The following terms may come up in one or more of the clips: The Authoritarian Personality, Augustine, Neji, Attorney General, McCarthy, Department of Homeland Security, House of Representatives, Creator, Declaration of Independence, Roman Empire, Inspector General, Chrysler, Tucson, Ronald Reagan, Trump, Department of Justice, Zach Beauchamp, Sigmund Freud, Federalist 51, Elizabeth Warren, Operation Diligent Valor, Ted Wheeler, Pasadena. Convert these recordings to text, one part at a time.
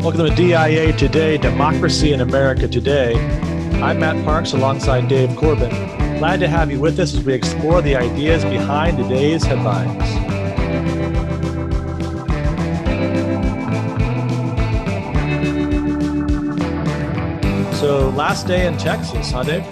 Welcome to DIA Today, Democracy in America Today. I'm Matt Parks alongside Dave Corbin. Glad to have you with us as we explore the ideas behind today's headlines. So, last day in Texas, huh, Dave?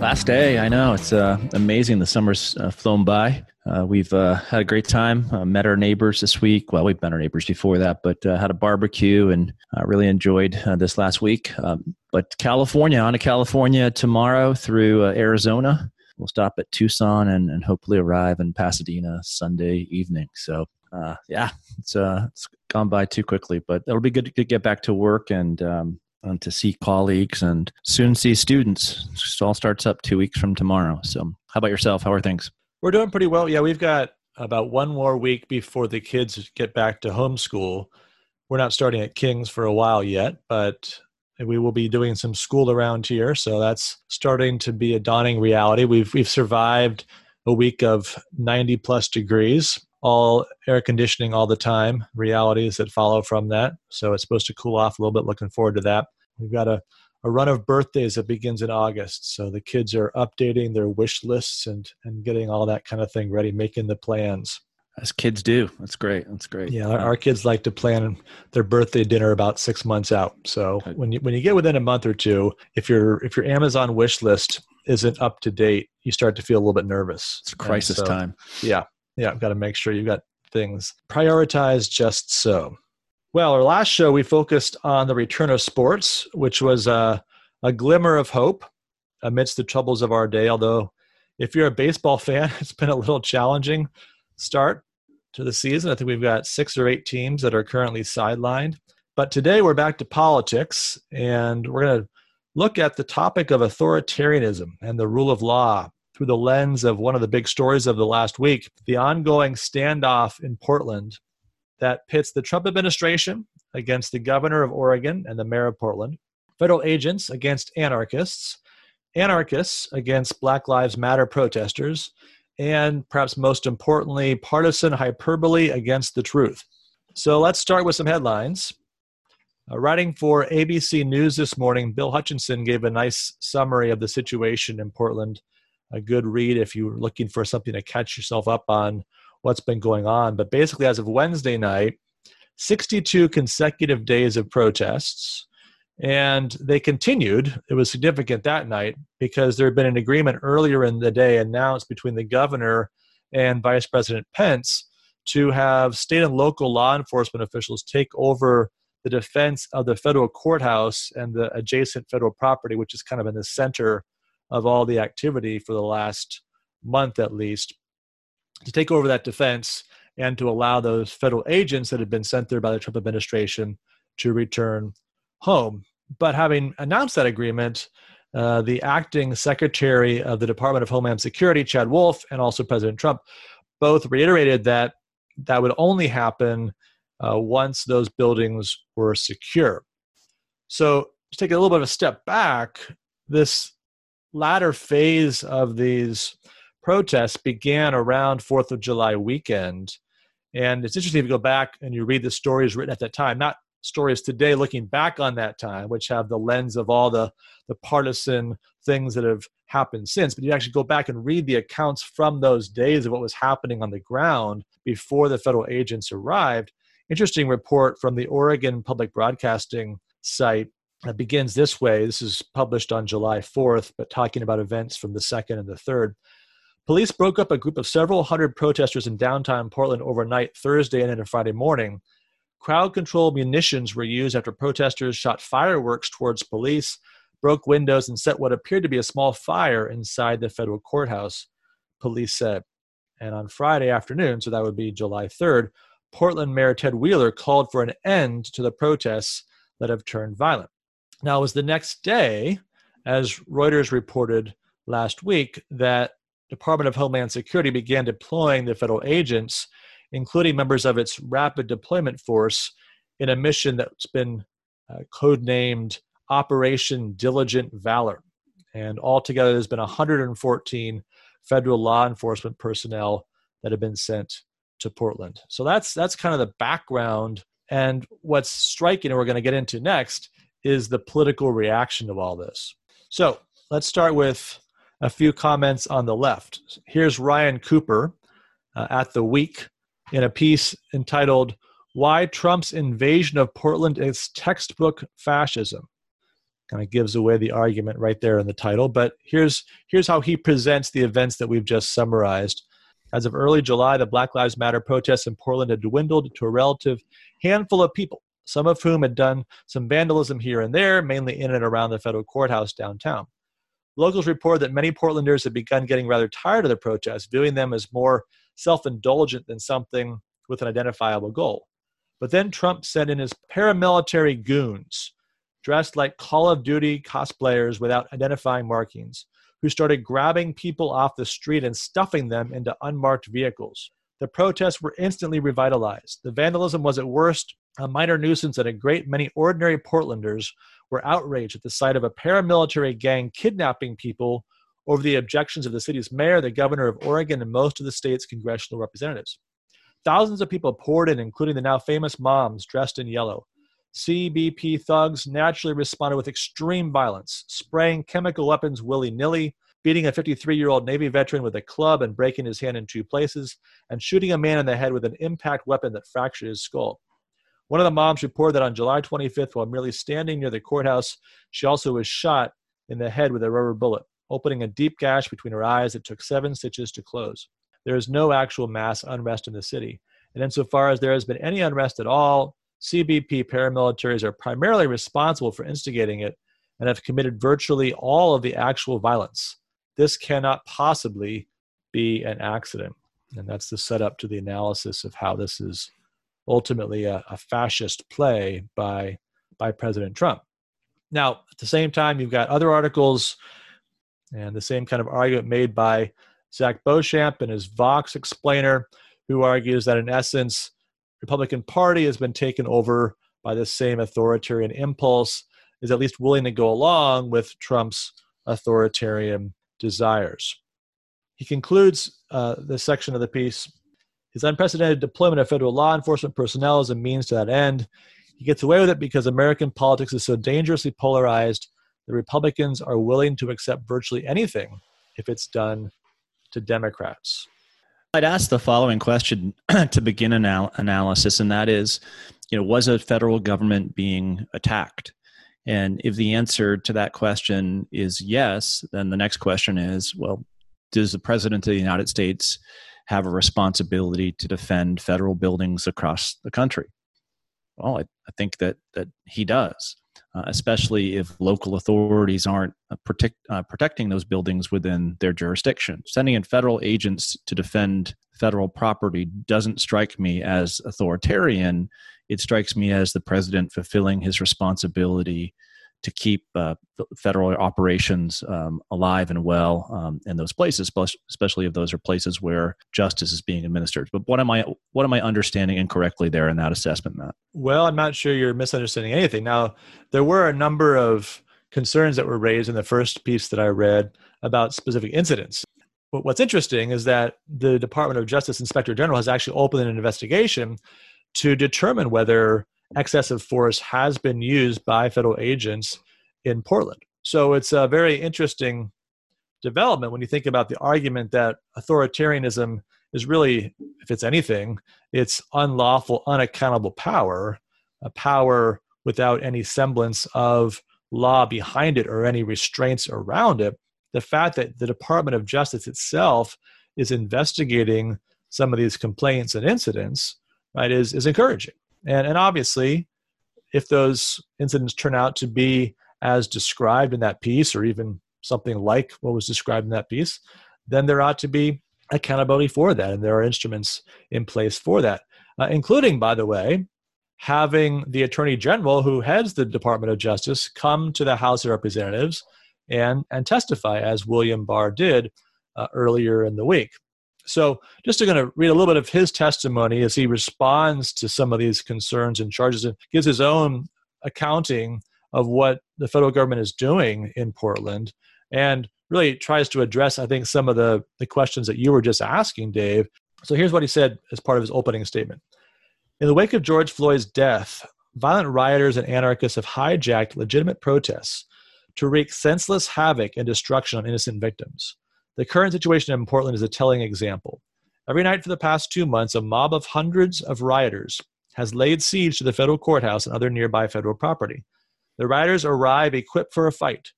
Last day, I know. It's amazing. The summer's flown by. We've had a great time, met our neighbors this week. Well, we've met our neighbors before that, but had a barbecue and really enjoyed this last week. But California, on to California tomorrow through Arizona. We'll stop at Tucson and hopefully arrive in Pasadena Sunday evening. So, yeah, it's gone by too quickly, but it'll be good to get back to work and to see colleagues and soon see students. It all starts up 2 weeks from tomorrow. So how about yourself? How are things? We're doing pretty well. Yeah, we've got about one more week before the kids get back to homeschool. We're not starting at King's for a while yet, but we will be doing some school around here. So that's starting to be a dawning reality. We've survived a week of 90 plus degrees, all air conditioning all the time, realities that follow from that. So it's supposed to cool off a little bit. Looking forward to that. We've got a run of birthdays that begins in August. So the kids are updating their wish lists and getting all that kind of thing ready, making the plans. As kids do. That's great. That's great. Yeah. Our kids like to plan their birthday dinner about 6 months out. So when you get within a month or two, if your Amazon wish list isn't up to date, you start to feel a little bit nervous. It's crisis time. Yeah. Yeah. I've got to make sure you've got things prioritized just so. Well, our last show, we focused on the return of sports, which was a glimmer of hope amidst the troubles of our day. Although, if you're a baseball fan, it's been a little challenging start to the season. I think we've got 6 or 8 teams that are currently sidelined. But today, we're back to politics, and we're going to look at the topic of authoritarianism and the rule of law through the lens of one of the big stories of the last week, the ongoing standoff in Portland that pits the Trump administration against the governor of Oregon and the mayor of Portland, federal agents against anarchists, anarchists against Black Lives Matter protesters, and perhaps most importantly, partisan hyperbole against the truth. So let's start with some headlines. Writing for ABC News this morning, Bill Hutchinson gave a nice summary of the situation in Portland. A good read if you were looking for something to catch yourself up on what's been going on. But basically, as of Wednesday night, 62 consecutive days of protests, and they continued. It was significant that night because there had been an agreement earlier in the day announced between the governor and Vice President Pence to have state and local law enforcement officials take over the defense of the federal courthouse and the adjacent federal property, which is kind of in the center of all the activity for the last month at least, to take over that defense and to allow those federal agents that had been sent there by the Trump administration to return home. But having announced that agreement, the acting secretary of the Department of Homeland Security, Chad Wolf, and also President Trump, both reiterated that that would only happen once those buildings were secure. So to take a little bit of a step back, this latter phase of these protests began around 4th of July weekend. And it's interesting if you go back and you read the stories written at that time, not stories today looking back on that time, which have the lens of all the partisan things that have happened since, but you actually go back and read the accounts from those days of what was happening on the ground before the federal agents arrived. Interesting report from the Oregon Public Broadcasting site that begins this way. This is published on July 4th, but talking about events from the 2nd and the 3rd. Police broke up a group of several hundred protesters in downtown Portland overnight Thursday and into Friday morning. Crowd control munitions were used after protesters shot fireworks towards police, broke windows, and set what appeared to be a small fire inside the federal courthouse, police said. And on Friday afternoon, so that would be July 3rd, Portland Mayor Ted Wheeler called for an end to the protests that have turned violent. Now, it was the next day, as Reuters reported last week, that Department of Homeland Security began deploying the federal agents, including members of its rapid deployment force, in a mission that's been codenamed Operation Diligent Valor. And altogether, there's been 114 federal law enforcement personnel that have been sent to Portland. So that's kind of the background And what's striking, and we're going to get into next, is the political reaction to all this. So let's start with a few comments on the left. Here's Ryan Cooper at The Week in a piece entitled, Why Trump's Invasion of Portland is Textbook Fascism. Kind of gives away the argument right there in the title, but here's how he presents the events that we've just summarized. As of early July, the Black Lives Matter protests in Portland had dwindled to a relative handful of people, some of whom had done some vandalism here and there, mainly in and around the federal courthouse downtown. Locals report that many Portlanders had begun getting rather tired of the protests, viewing them as more self-indulgent than something with an identifiable goal. But then Trump sent in his paramilitary goons, dressed like Call of Duty cosplayers without identifying markings, who started grabbing people off the street and stuffing them into unmarked vehicles. The protests were instantly revitalized. The vandalism was at worst a minor nuisance, and a great many ordinary Portlanders were outraged at the sight of a paramilitary gang kidnapping people over the objections of the city's mayor, the governor of Oregon, and most of the state's congressional representatives. Thousands of people poured in, including the now famous moms dressed in yellow. CBP thugs naturally responded with extreme violence, spraying chemical weapons willy-nilly, beating a 53-year-old Navy veteran with a club and breaking his hand in two places, and shooting a man in the head with an impact weapon that fractured his skull. One of the moms reported that on July 25th, while merely standing near the courthouse, she also was shot in the head with a rubber bullet, opening a deep gash between her eyes that took 7 stitches to close. There is no actual mass unrest in the city, and insofar as there has been any unrest at all, CBP paramilitaries are primarily responsible for instigating it and have committed virtually all of the actual violence. This cannot possibly be an accident. And that's the setup to the analysis of how this is ultimately a fascist play by President Trump. Now, at the same time, you've got other articles and the same kind of argument made by Zach Beauchamp and his Vox explainer, who argues that in essence, Republican Party has been taken over by this same authoritarian impulse, is at least willing to go along with Trump's authoritarian desires. He concludes this section of the piece. His unprecedented deployment of federal law enforcement personnel is a means to that end. He gets away with it because American politics is so dangerously polarized that Republicans are willing to accept virtually anything if it's done to Democrats. I'd ask the following question to begin an analysis, and that is, was a federal government being attacked? And if the answer to that question is yes, then the next question is, well, does the President of the United States have a responsibility to defend federal buildings across the country? Well, I think that he does, especially if local authorities aren't protecting those buildings within their jurisdiction. Sending in federal agents to defend federal property doesn't strike me as authoritarian. It strikes me as the president fulfilling his responsibility to keep federal operations alive and well in those places, especially if those are places where justice is being administered. But what am I understanding incorrectly there in that assessment, Matt? Well, I'm not sure you're misunderstanding anything. Now, there were a number of concerns that were raised in the first piece that I read about specific incidents. But what's interesting is that the Department of Justice Inspector General has actually opened an investigation to determine whether excessive force has been used by federal agents in Portland. So it's a very interesting development when you think about the argument that authoritarianism is really, if it's anything, it's unlawful, unaccountable power, a power without any semblance of law behind it or any restraints around it. The fact that the Department of Justice itself is investigating some of these complaints and incidents, right, is encouraging. And obviously, if those incidents turn out to be as described in that piece, or even something like what was described in that piece, then there ought to be accountability for that. And there are instruments in place for that, including, by the way, having the Attorney General who heads the Department of Justice come to the House of Representatives and testify, as William Barr did earlier in the week. So just going to read a little bit of his testimony as he responds to some of these concerns and charges and gives his own accounting of what the federal government is doing in Portland and really tries to address, I think, some of the questions that you were just asking, Dave. So here's what he said as part of his opening statement. In the wake of George Floyd's death, violent rioters and anarchists have hijacked legitimate protests to wreak senseless havoc and destruction on innocent victims. The current situation in Portland is a telling example. Every night for the past 2 months, a mob of hundreds of rioters has laid siege to the federal courthouse and other nearby federal property. The rioters arrive equipped for a fight,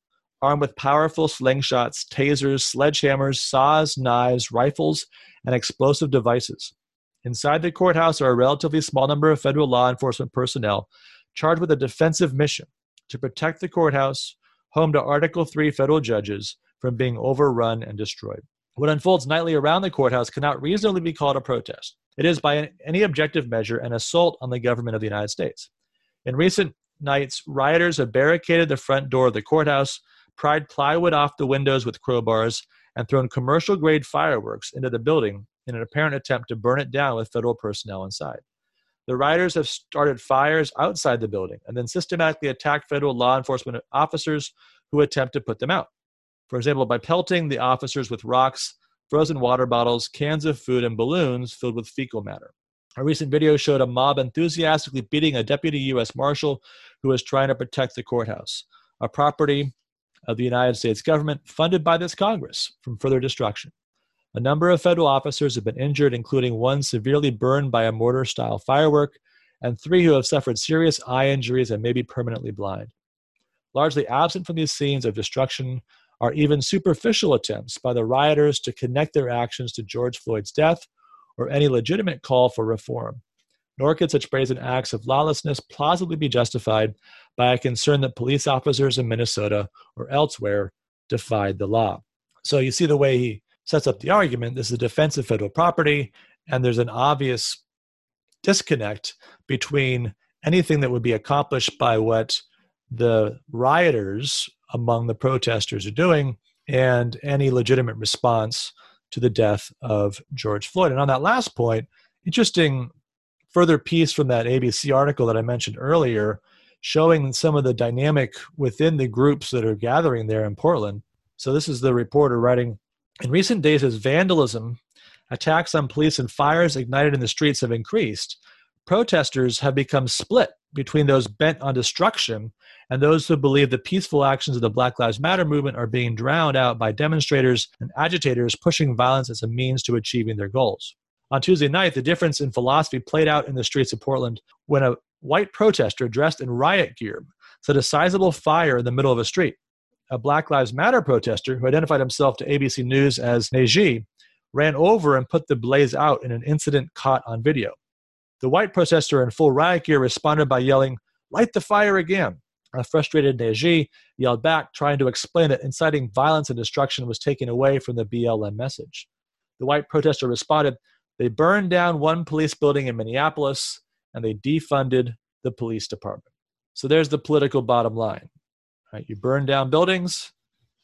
armed with powerful slingshots, tasers, sledgehammers, saws, knives, rifles, and explosive devices. Inside the courthouse are a relatively small number of federal law enforcement personnel charged with a defensive mission to protect the courthouse, home to Article III federal judges, from being overrun and destroyed. What unfolds nightly around the courthouse cannot reasonably be called a protest. It is, by any objective measure, an assault on the government of the United States. In recent nights, rioters have barricaded the front door of the courthouse, pried plywood off the windows with crowbars, and thrown commercial-grade fireworks into the building in an apparent attempt to burn it down with federal personnel inside. The rioters have started fires outside the building and then systematically attacked federal law enforcement officers who attempt to put them out. For example, by pelting the officers with rocks, frozen water bottles, cans of food, and balloons filled with fecal matter. A recent video showed a mob enthusiastically beating a deputy U.S. Marshal who was trying to protect the courthouse, a property of the United States government funded by this Congress, from further destruction. A number of federal officers have been injured, including one severely burned by a mortar-style firework, and 3 who have suffered serious eye injuries and may be permanently blind. Largely absent from these scenes of destruction are even superficial attempts by the rioters to connect their actions to George Floyd's death or any legitimate call for reform. Nor could such brazen acts of lawlessness plausibly be justified by a concern that police officers in Minnesota or elsewhere defied the law. So you see the way he sets up the argument. This is a defense of federal property, and there's an obvious disconnect between anything that would be accomplished by what the rioters among the protesters are doing and any legitimate response to the death of George Floyd. And on that last point, interesting further piece from that ABC article that I mentioned earlier, showing some of the dynamic within the groups that are gathering there in Portland. So this is the reporter writing, in recent days as vandalism, attacks on police and fires ignited in the streets have increased, protesters have become split between those bent on destruction and those who believe the peaceful actions of the Black Lives Matter movement are being drowned out by demonstrators and agitators pushing violence as a means to achieving their goals. On Tuesday night, the difference in philosophy played out in the streets of Portland when a white protester dressed in riot gear set a sizable fire in the middle of a street. A Black Lives Matter protester, who identified himself to ABC News as Neji, ran over and put the blaze out in an incident caught on video. The white protester in full riot gear responded by yelling, "Light the fire again." A frustrated Neji yelled back, trying to explain that inciting violence and destruction was taken away from the BLM message. The white protester responded, "They burned down one police building in Minneapolis, and they defunded the police department." So there's the political bottom line. Right? You burn down buildings,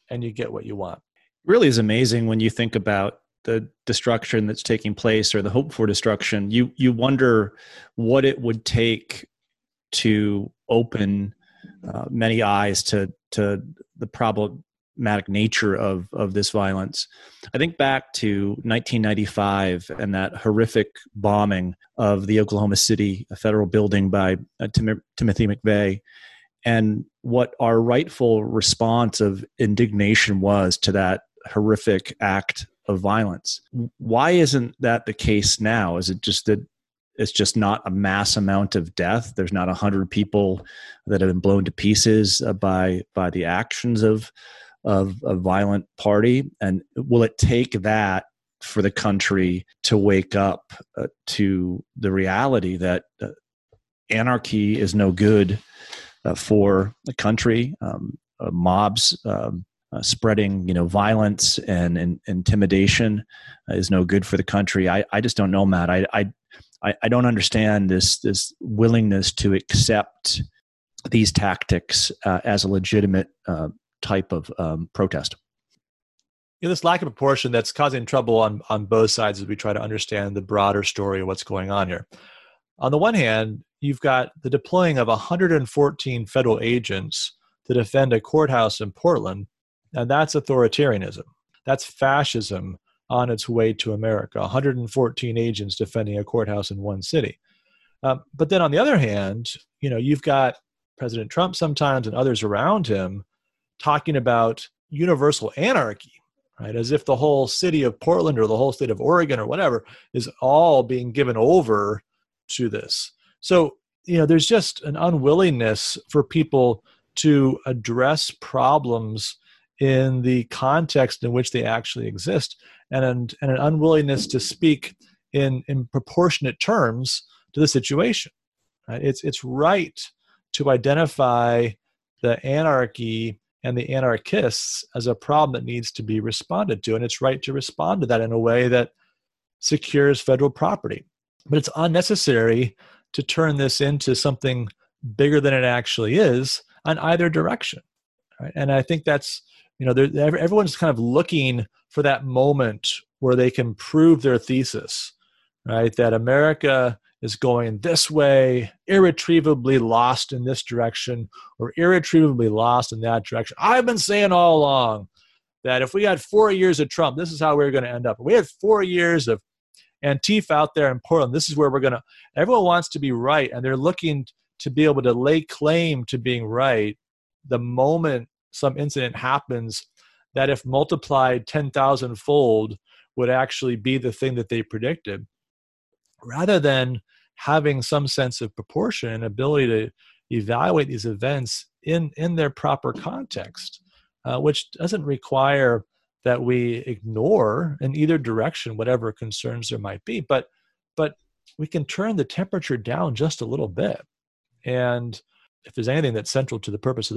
and you get what you want. It really is amazing when you think about the destruction that's taking place or the hope for destruction. You wonder what it would take to open many eyes to the problematic nature of this violence. I think back to 1995 and that horrific bombing of the Oklahoma City federal building by Timothy McVeigh, and what our rightful response of indignation was to that horrific act of violence. Why isn't that the case now? Is it just that it's just not a mass amount of death? There's not 100 people that have been blown to pieces by the actions of a violent party? And will it take that for the country to wake up to the reality that anarchy is no good for the country? Mobs spreading, violence and intimidation is no good for the country. I just don't know, Matt. I don't understand this willingness to accept these tactics as a legitimate type of protest. This lack of proportion that's causing trouble on both sides as we try to understand the broader story of what's going on here. On the one hand, you've got the deploying of 114 federal agents to defend a courthouse in Portland. And that's authoritarianism. That's fascism on its way to America. 114 agents defending a courthouse in one city. But then on the other hand, you know, you've got President Trump sometimes and others around him talking about universal anarchy, right? As if the whole city of Portland or the whole state of Oregon or whatever is all being given over to this. So, you know, there's just an unwillingness for people to address problems in the context in which they actually exist, and an unwillingness to speak in proportionate terms to the situation. Right? It's right to identify the anarchy and the anarchists as a problem that needs to be responded to, and it's right to respond to that in a way that secures federal property. But it's unnecessary to turn this into something bigger than it actually is on either direction. Right? And I think that's, you know, everyone's kind of looking for that moment where they can prove their thesis, right? That America is going this way, irretrievably lost in this direction, or irretrievably lost in that direction. I've been saying all along that if we had 4 years of Trump, this is how we were going to end up. If we had 4 years of Antifa out there in Portland, this is where we're going to. Everyone wants to be right, and they're looking to be able to lay claim to being right the moment some incident happens that, if multiplied 10,000-fold, would actually be the thing that they predicted, rather than having some sense of proportion and ability to evaluate these events in their proper context, which doesn't require that we ignore in either direction whatever concerns there might be. But we can turn the temperature down just a little bit. And if there's anything that's central to the purpose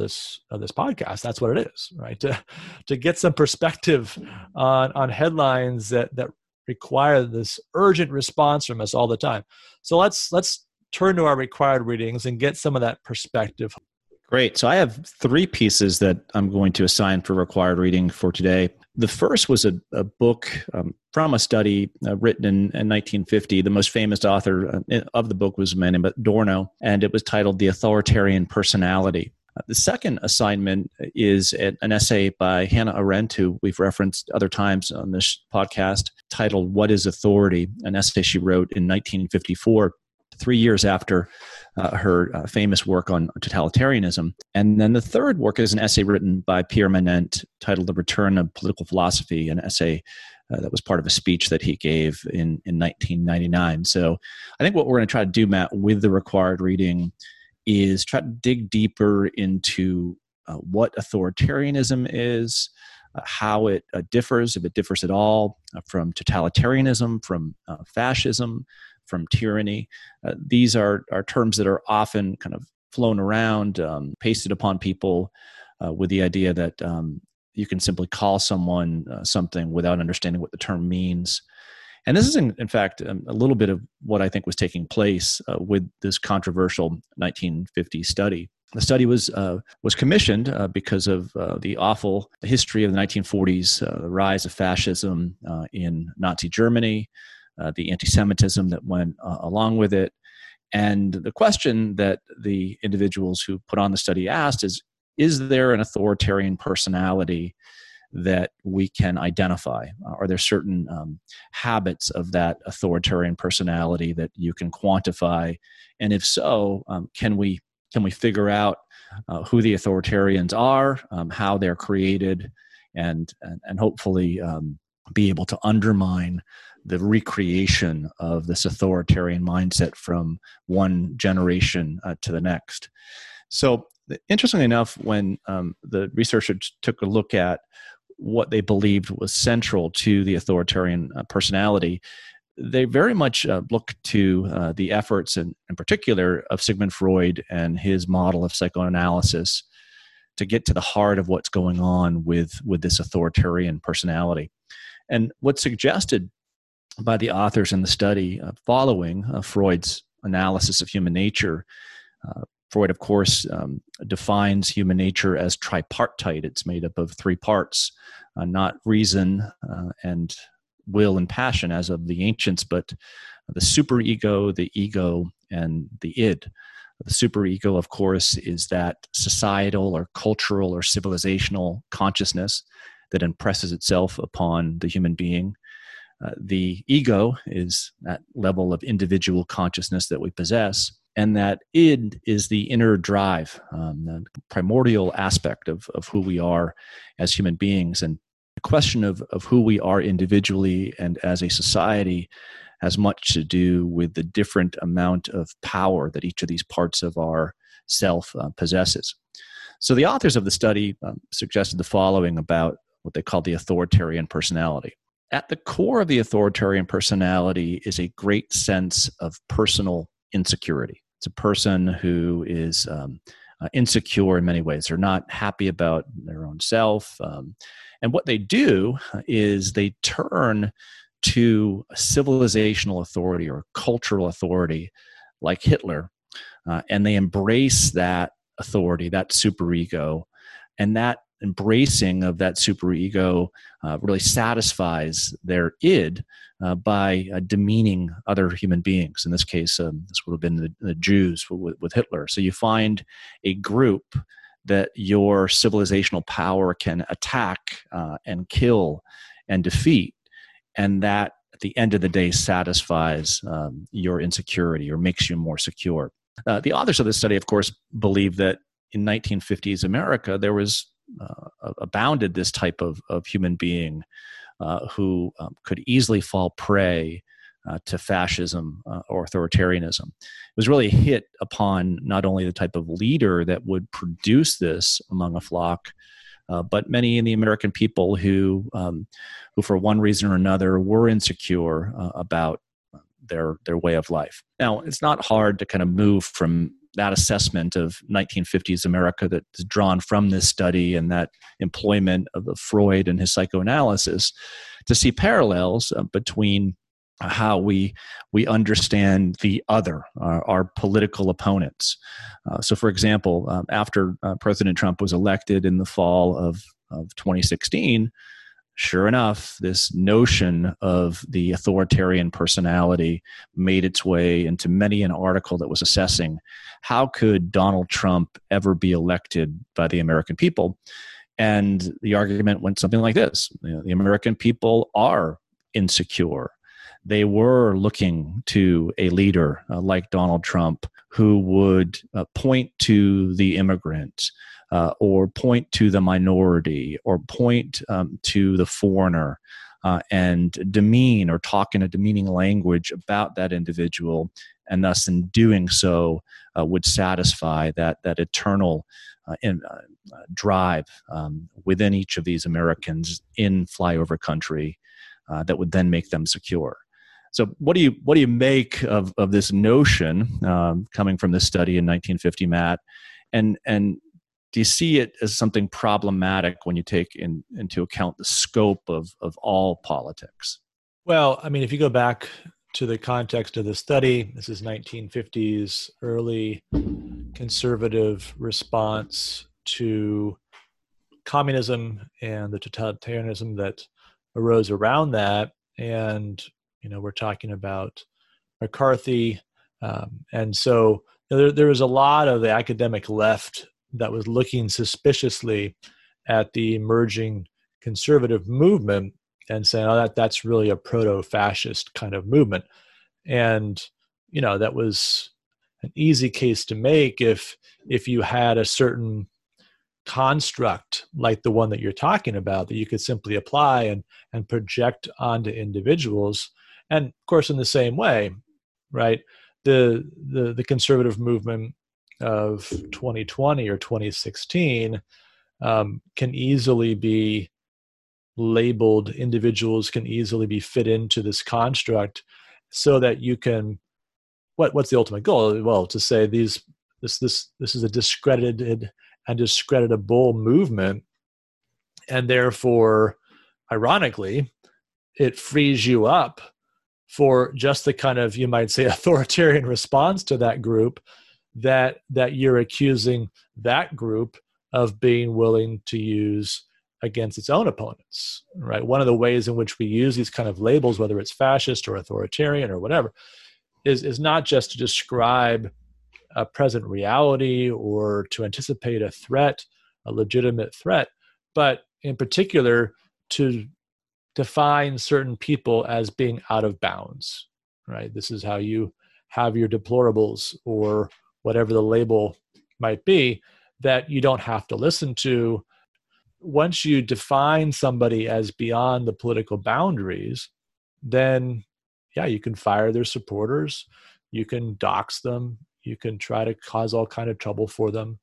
of this podcast, that's what it is, right? To get some perspective on headlines that require this urgent response from us all the time. So let's turn to our required readings and get some of that perspective. Great. So I have three pieces that I'm going to assign for required reading for today. The first was a book from a study written in 1950. The most famous author of the book was a man named Adorno, and it was titled The Authoritarian Personality. The second assignment is an essay by Hannah Arendt, who we've referenced other times on this podcast, titled What is Authority?, an essay she wrote in 1954, 3 years after her famous work on totalitarianism. And then the third work is an essay written by Pierre Manent titled The Return of Political Philosophy, an essay that was part of a speech that he gave in 1999. So I think what we're going to try to do, Matt, with the required reading is try to dig deeper into what authoritarianism is, how it differs, if it differs at all, from totalitarianism, from fascism, from tyranny. These are terms that are often kind of flown around, pasted upon people with the idea that you can simply call someone something without understanding what the term means. And this is, in fact, a little bit of what I think was taking place with this controversial 1950 study. The study was commissioned because of the awful history of the 1940s, the rise of fascism in Nazi Germany, the anti-Semitism that went along with it. And the question that the individuals who put on the study asked is there an authoritarian personality that we can identify? Are there certain habits of that authoritarian personality that you can quantify? And if so, can we figure out who the authoritarians are, how they're created, and hopefully be able to undermine the recreation of this authoritarian mindset from one generation to the next? So, interestingly enough, when the researchers took a look at what they believed was central to the authoritarian personality, they very much look to the efforts, in particular, of Sigmund Freud and his model of psychoanalysis to get to the heart of what's going on with this authoritarian personality. And what's suggested by the authors in the study following Freud's analysis of human nature, Freud, of course, defines human nature as tripartite. It's made up of three parts, not reason and will and passion as of the ancients, but the superego, the ego, and the id. The superego, of course, is that societal or cultural or civilizational consciousness that impresses itself upon the human being. the ego is that level of individual consciousness that we possess, and that id is the inner drive, the primordial aspect of who we are as human beings. And the question of who we are individually and as a society has much to do with the different amount of power that each of these parts of our self possesses. So the authors of the study suggested the following about what they call the authoritarian personality. At the core of the authoritarian personality is a great sense of personal insecurity. It's a person who is insecure in many ways. They're not happy about their own self. And what they do is they turn to a civilizational authority or a cultural authority like Hitler, and they embrace that authority, that superego, and that embracing of that superego really satisfies their id by demeaning other human beings. In this case, this would have been the Jews with Hitler. So you find a group that your civilizational power can attack and kill and defeat, and that at the end of the day satisfies your insecurity or makes you more secure. The authors of this study, of course, believe that in 1950s America, there was abounded this type of human being who could easily fall prey to fascism or authoritarianism. It was really a hit upon not only the type of leader that would produce this among a flock, but many in the American people who for one reason or another were insecure about their way of life. Now, it's not hard to kind of move from that assessment of 1950s America that's drawn from this study and that employment of Freud and his psychoanalysis to see parallels between how we understand the other, our political opponents. So for example, after President Trump was elected in the fall of 2016, sure enough, this notion of the authoritarian personality made its way into many an article that was assessing how could Donald Trump ever be elected by the American people? And the argument went something like this. You know, the American people are insecure. They were looking to a leader like Donald Trump who would point to the immigrant, or point to the minority, or point to the foreigner, and demean or talk in a demeaning language about that individual, and thus in doing so would satisfy that eternal drive within each of these Americans in flyover country that would then make them secure. So what do you make of this notion coming from this study in 1950, Matt? And do you see it as something problematic when you take into account the scope of all politics? Well, I mean, if you go back to the context of the study, this is 1950s early conservative response to communism and the totalitarianism that arose around that. And, you know, we're talking about McCarthy. And so there was a lot of the academic left that was looking suspiciously at the emerging conservative movement and saying, oh, that's really a proto-fascist kind of movement. And, you know, that was an easy case to make if you had a certain construct like the one that you're talking about that you could simply apply and project onto individuals. And, of course, in the same way, right, the conservative movement of 2020 or 2016 can easily be labeled, individuals can easily be fit into this construct so that you can, what's the ultimate goal? Well, to say this is a discredited and discreditable movement, and therefore, ironically, it frees you up for just the kind of, you might say, authoritarian response to that group that you're accusing that group of being willing to use against its own opponents, right? One of the ways in which we use these kind of labels, whether it's fascist or authoritarian or whatever, is not just to describe a present reality or to anticipate a threat, a legitimate threat, but in particular to define certain people as being out of bounds, right? This is how you have your deplorables or whatever the label might be that you don't have to listen to. Once you define somebody as beyond the political boundaries, then yeah, you can fire their supporters, you can dox them, you can try to cause all kind of trouble for them.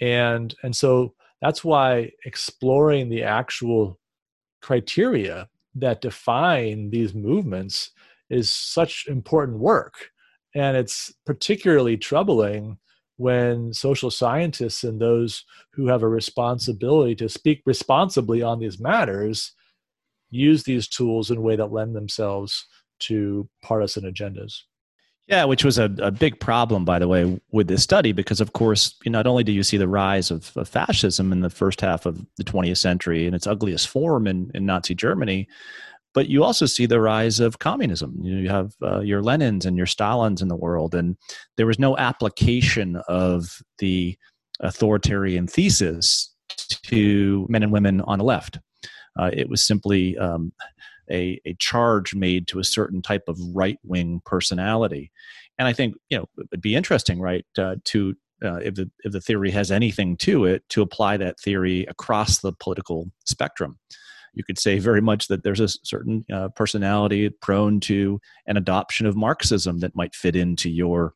And so that's why exploring the actual criteria that define these movements is such important work. And it's particularly troubling when social scientists and those who have a responsibility to speak responsibly on these matters use these tools in a way that lend themselves to partisan agendas. Yeah, which was a big problem, by the way, with this study, because, of course, you know, not only do you see the rise of fascism in the first half of the 20th century in its ugliest form in Nazi Germany, but you also see the rise of communism. You know, you have your Lenins and your Stalins in the world, and there was no application of the authoritarian thesis to men and women on the left. It was simply a charge made to a certain type of right-wing personality. And I think, you know, it'd be interesting, right, if the theory has anything to it, to apply that theory across the political spectrum. You could say very much that there's a certain personality prone to an adoption of Marxism that might fit into your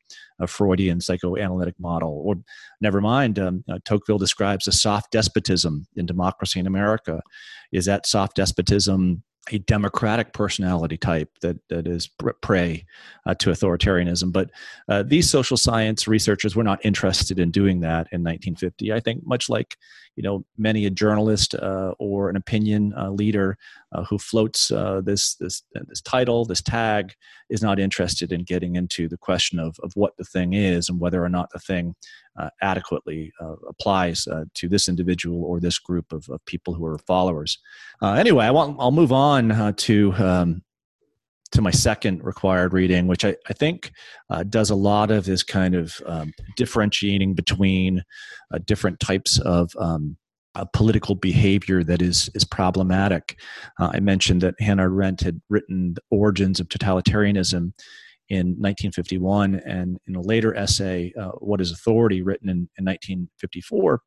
Freudian psychoanalytic model. Or never mind, Tocqueville describes a soft despotism in Democracy in America. Is that soft despotism a democratic personality type that is prey to authoritarianism? But these social science researchers were not interested in doing that in 1950. I think much like, you know, many a journalist or an opinion leader who floats this title, this tag, is not interested in getting into the question of what the thing is and whether or not the thing adequately applies to this individual or this group of people who are followers. Anyway, I'll move on to my second required reading, which I think does a lot of this kind of differentiating between different types of political behavior that is problematic. I mentioned that Hannah Arendt had written The Origins of Totalitarianism in 1951, and in a later essay, What is Authority, written in 1954,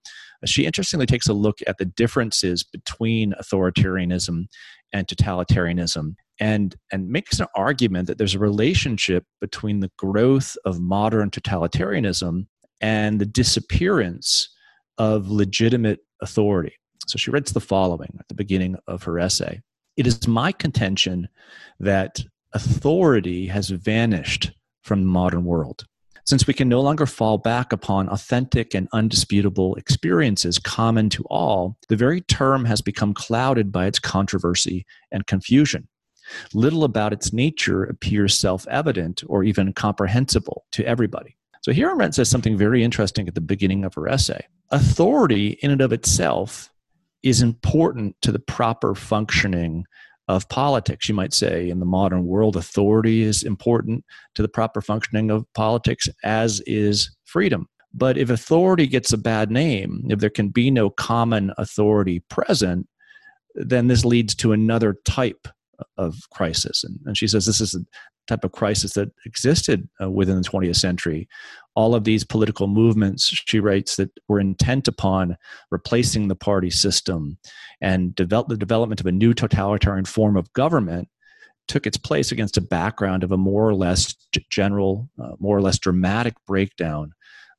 she interestingly takes a look at the differences between authoritarianism and totalitarianism, and makes an argument that there's a relationship between the growth of modern totalitarianism and the disappearance of legitimate authority. So she writes the following at the beginning of her essay. It is my contention that authority has vanished from the modern world. Since we can no longer fall back upon authentic and undisputable experiences common to all, the very term has become clouded by its controversy and confusion. Little about its nature appears self-evident or even comprehensible to everybody. So here Arendt says something very interesting at the beginning of her essay. Authority in and of itself is important to the proper functioning of politics. You might say in the modern world, authority is important to the proper functioning of politics, as is freedom. But if authority gets a bad name, if there can be no common authority present, then this leads to another type of crisis. And she says this is the type of crisis that existed within the 20th century. All of these political movements, she writes, that were intent upon replacing the party system and the development of a new totalitarian form of government took its place against a background of a more or less general, more or less dramatic breakdown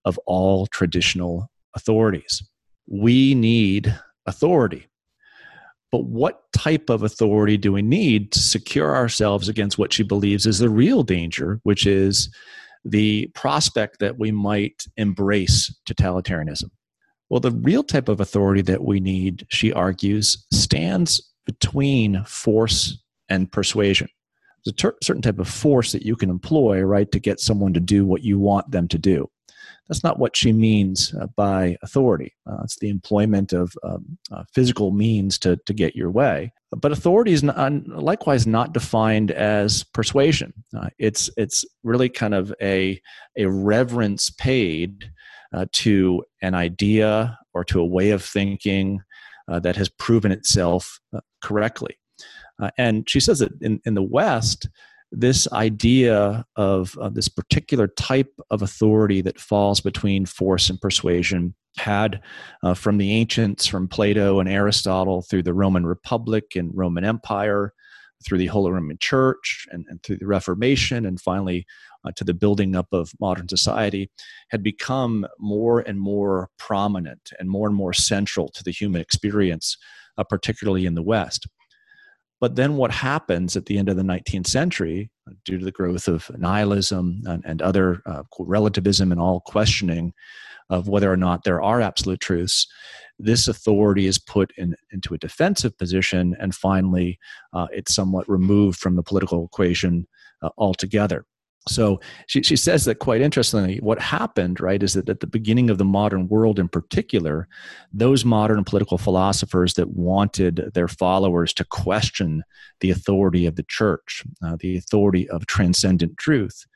of all traditional authorities. We need authority. But what type of authority do we need to secure ourselves against what she believes is the real danger, which is the prospect that we might embrace totalitarianism? Well, the real type of authority that we need, she argues, stands between force and persuasion. There's a certain type of force that you can employ, right, to get someone to do what you want them to do. That's not what she means by authority. It's the employment of physical means to get your way. But authority is likewise not defined as persuasion. It's really kind of a reverence paid to an idea or to a way of thinking that has proven itself correctly. And she says that in the West, this idea of this particular type of authority that falls between force and persuasion had from the ancients, from Plato and Aristotle through the Roman Republic and Roman Empire, through the Holy Roman Church and through the Reformation, and finally to the building up of modern society, had become more and more prominent and more central to the human experience, particularly in the West. But then what happens at the end of the 19th century, due to the growth of nihilism and other relativism and all questioning of whether or not there are absolute truths, this authority is put into a defensive position, and finally it's somewhat removed from the political equation altogether. So she says that, quite interestingly, what happened, right, is that at the beginning of the modern world in particular, those modern political philosophers that wanted their followers to question the authority of the church, the authority of transcendent truth,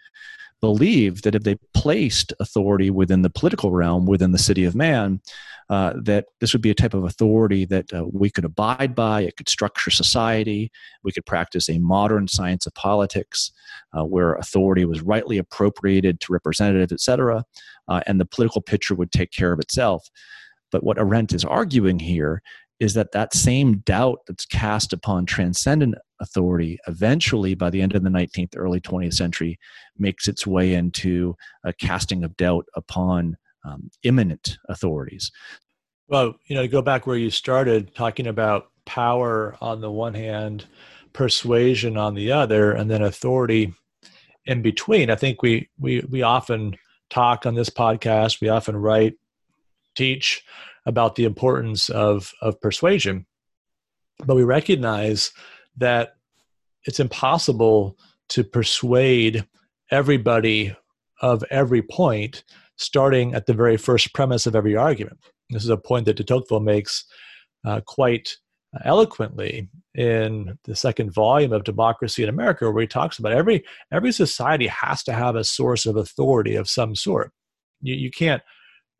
believed that if they placed authority within the political realm, within the city of man, that this would be a type of authority that we could abide by, it could structure society, we could practice a modern science of politics where authority was rightly appropriated to representatives, etc., and the political picture would take care of itself. But what Arendt is arguing here is that that same doubt that's cast upon transcendent authority eventually, by the end of the 19th, early 20th century, makes its way into a casting of doubt upon immanent authorities. Well, you know, to go back where you started, talking about power on the one hand, persuasion on the other, and then authority in between. I think we often talk on this podcast, we often write, teach about the importance of persuasion, but we recognize that it's impossible to persuade everybody of every point, starting at the very first premise of every argument. This is a point that de Tocqueville makes quite eloquently in the second volume of Democracy in America, where he talks about every society has to have a source of authority of some sort. You can't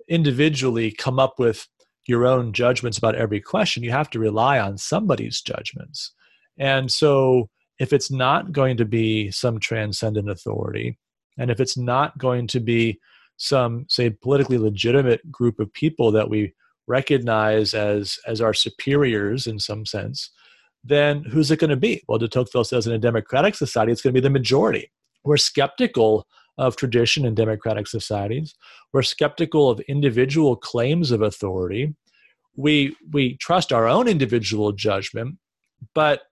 individually come up with your own judgments about every question. You have to rely on somebody's judgments. And so if it's not going to be some transcendent authority, and if it's not going to be some, say, politically legitimate group of people that we recognize as our superiors in some sense, then who's it going to be? Well, de Tocqueville says in a democratic society, it's going to be the majority. We're skeptical of tradition in democratic societies. We're skeptical of individual claims of authority. We trust our own individual judgment, but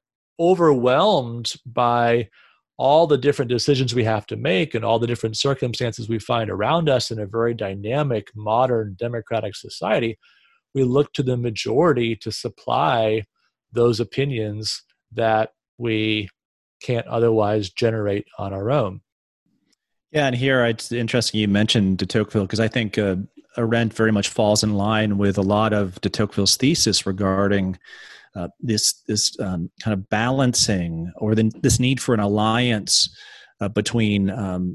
overwhelmed by all the different decisions we have to make and all the different circumstances we find around us in a very dynamic, modern, democratic society, we look to the majority to supply those opinions that we can't otherwise generate on our own. Yeah, and here it's interesting you mentioned de Tocqueville, because I think Arendt very much falls in line with a lot of de Tocqueville's thesis regarding this kind of balancing, or this need for an alliance between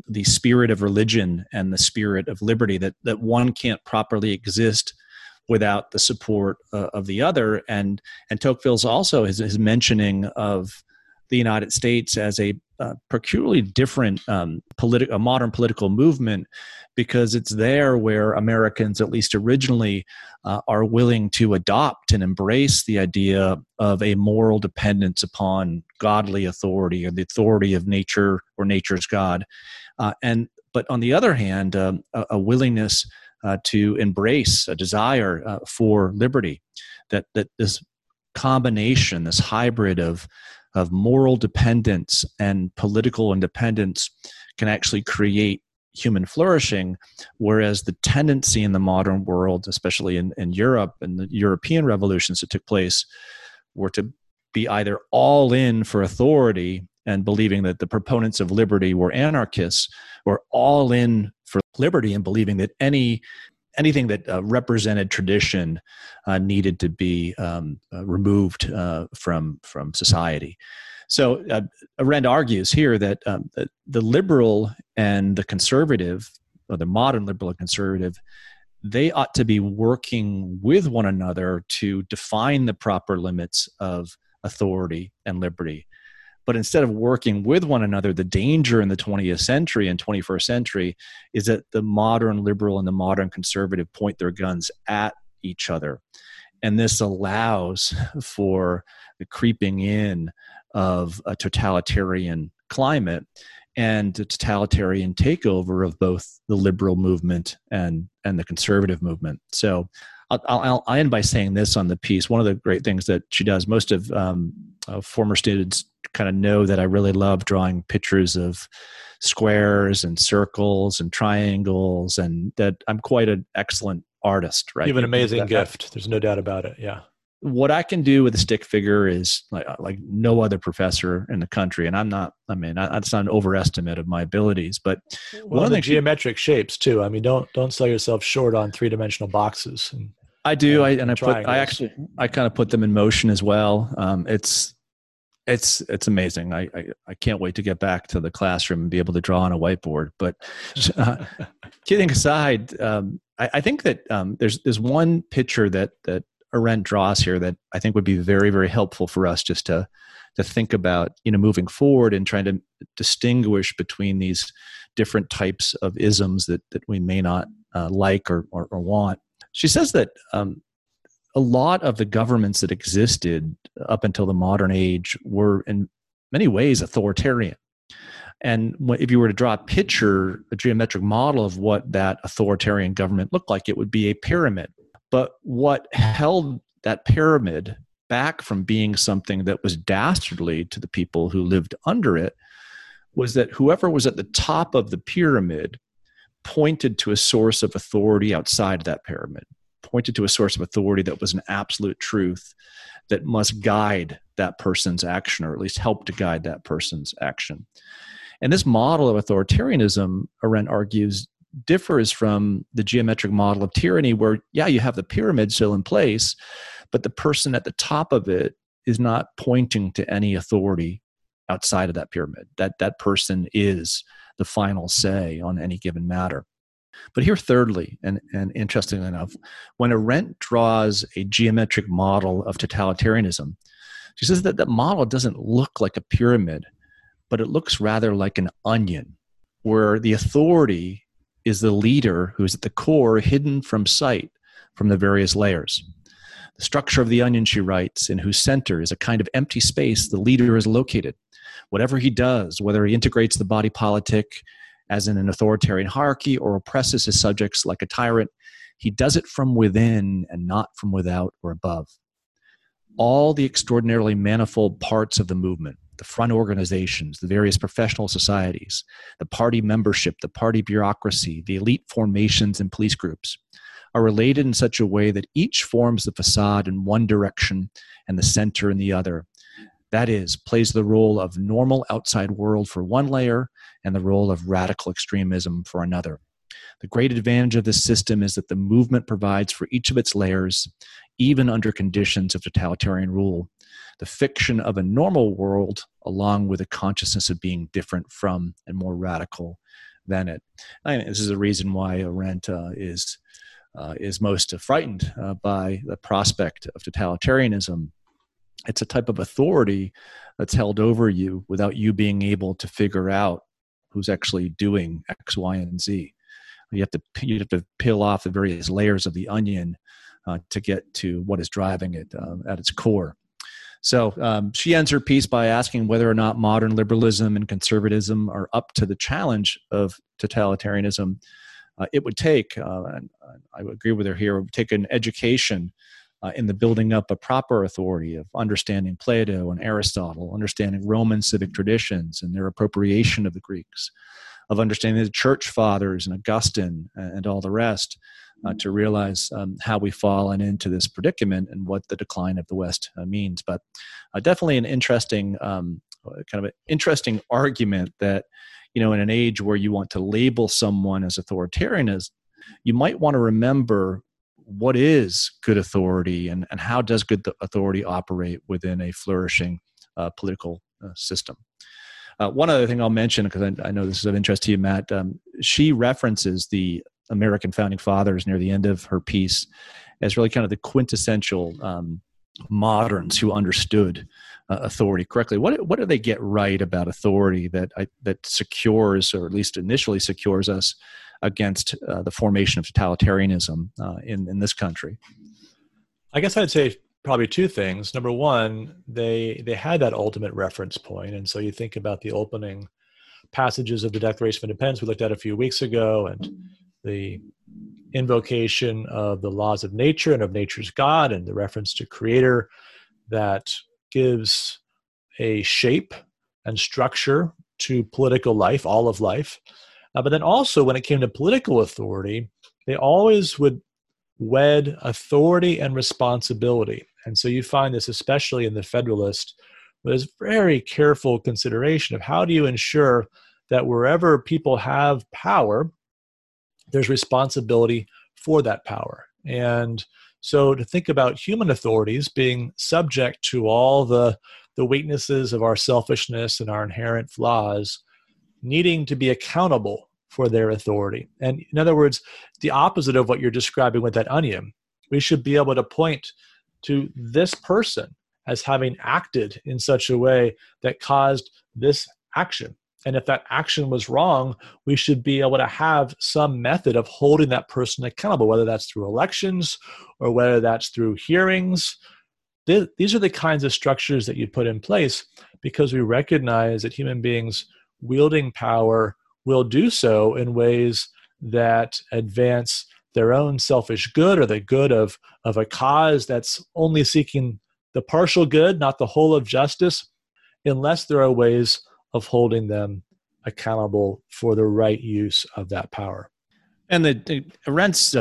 the spirit of religion and the spirit of liberty, that one can't properly exist without the support of the other. And Tocqueville's also his mentioning of the United States as a peculiarly different modern political movement, because it's there where Americans, at least originally, are willing to adopt and embrace the idea of a moral dependence upon godly authority, or the authority of nature or nature's God. But on the other hand, a willingness to embrace a desire for liberty, that this combination, this hybrid of moral dependence and political independence can actually create human flourishing, whereas the tendency in the modern world, especially in Europe and the European revolutions that took place, were to be either all in for authority and believing that the proponents of liberty were anarchists, or all in for liberty and believing that anything that represented tradition needed to be removed from society. So Arendt argues here that the liberal and the conservative, or the modern liberal and conservative, they ought to be working with one another to define the proper limits of authority, and liberty. But instead of working with one another, the danger in the 20th century and 21st century is that the modern liberal and the modern conservative point their guns at each other. And this allows for the creeping in of a totalitarian climate and a totalitarian takeover of both the liberal movement and the conservative movement. So I'll end by saying this on the piece. One of the great things that she does, most of former students kind of know that I really love drawing pictures of squares and circles and triangles, and that I'm quite an excellent artist, right? You have an amazing gift. There's no doubt about it. Yeah. What I can do with a stick figure is like no other professor in the country. And I'm not, I mean, that's not an overestimate of my abilities, but one of the geometric shapes too. I mean, don't sell yourself short on three-dimensional boxes. I do. I kind of put them in motion as well. It's amazing. I can't wait to get back to the classroom and be able to draw on a whiteboard, but kidding aside, I think that there's one picture that Arendt draws here that I think would be very, very helpful for us just to think about, you know, moving forward and trying to distinguish between these different types of isms that we may not like or want. She says that a lot of the governments that existed up until the modern age were in many ways authoritarian. And if you were to draw a geometric model of what that authoritarian government looked like, it would be a pyramid. But what held that pyramid back from being something that was dastardly to the people who lived under it was that whoever was at the top of the pyramid pointed to a source of authority outside that pyramid, pointed to a source of authority that was an absolute truth that must guide that person's action, or at least help to guide that person's action. And this model of authoritarianism, Arendt argues, differs from the geometric model of tyranny where, yeah, you have the pyramid still in place, but the person at the top of it is not pointing to any authority outside of that pyramid. That person is the final say on any given matter. But here, thirdly, and interestingly enough, when Arendt draws a geometric model of totalitarianism, she says that the model doesn't look like a pyramid, but it looks rather like an onion, where the authority is the leader who is at the core, hidden from sight from the various layers. The structure of the onion, she writes, in whose center is a kind of empty space the leader is located. Whatever he does, whether he integrates the body politic as in an authoritarian hierarchy or oppresses his subjects like a tyrant, he does it from within and not from without or above. All the extraordinarily manifold parts of the movement, the front organizations, the various professional societies, the party membership, the party bureaucracy, the elite formations and police groups, are related in such a way that each forms the facade in one direction and the center in the other. That is, plays the role of normal outside world for one layer and the role of radical extremism for another. The great advantage of this system is that the movement provides for each of its layers, even under conditions of totalitarian rule, the fiction of a normal world along with a consciousness of being different from and more radical than it. I mean, this is the reason why Arendt is most frightened by the prospect of totalitarianism. It's a type of authority that's held over you without you being able to figure out who's actually doing X, Y, and Z. You have to peel off the various layers of the onion to get to what is driving it at its core. So she ends her piece by asking whether or not modern liberalism and conservatism are up to the challenge of totalitarianism. It would take, and I agree with her here, it would take an education in the building up a proper authority of understanding Plato and Aristotle, understanding Roman civic traditions and their appropriation of the Greeks, of understanding the church fathers and Augustine and all the rest to realize how we've fallen into this predicament and what the decline of the West means. But definitely an interesting, kind of an interesting argument that, you know, in an age where you want to label someone as authoritarianism, you might want to remember what is good authority and how does good authority operate within a flourishing political system. One other thing I'll mention, because I know this is of interest to you, Matt, she references the American founding fathers near the end of her piece as really kind of the quintessential moderns who understood authority correctly. What do they get right about authority that secures, or at least initially secures us against the formation of totalitarianism in this country? I guess I'd say probably two things. Number one, they had that ultimate reference point. And so you think about the opening passages of the Declaration of Independence we looked at a few weeks ago, and the invocation of the laws of nature and of nature's God, and the reference to Creator that gives a shape and structure to political life, all of life. But then also when it came to political authority, they always would wed authority and responsibility. And so you find this especially in the Federalist, where there's very careful consideration of how do you ensure that wherever people have power, there's responsibility for that power. And so to think about human authorities being subject to all the weaknesses of our selfishness and our inherent flaws, needing to be accountable for their authority. And in other words, the opposite of what you're describing with that onion, we should be able to point to this person as having acted in such a way that caused this action. And if that action was wrong, we should be able to have some method of holding that person accountable, whether that's through elections or whether that's through hearings. These are the kinds of structures that you put in place because we recognize that human beings wielding power will do so in ways that advance their own selfish good or the good of a cause that's only seeking the partial good, not the whole of justice, unless there are ways of holding them accountable for the right use of that power. And the Arendt's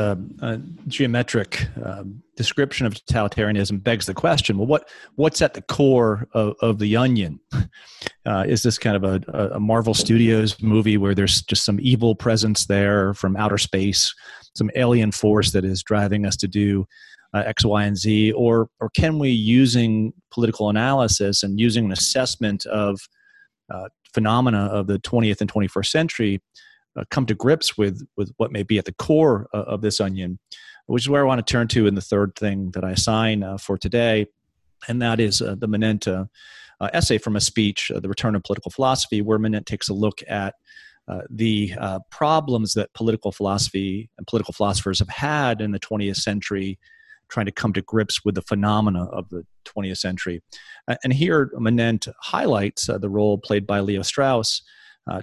geometric description of totalitarianism begs the question: well, what's at the core of the onion? Is this kind of a Marvel Studios movie where there's just some evil presence there from outer space, some alien force that is driving us to do X, Y, and Z, or can we, using political analysis and using an assessment of phenomena of the 20th and 21st century, come to grips with what may be at the core of this onion, which is where I want to turn to in the third thing that I assign for today, and that is the Manent essay from a speech, The Return of Political Philosophy, where Manent takes a look at the problems that political philosophy and political philosophers have had in the 20th century trying to come to grips with the phenomena of the 20th century. And here Manent highlights the role played by Leo Strauss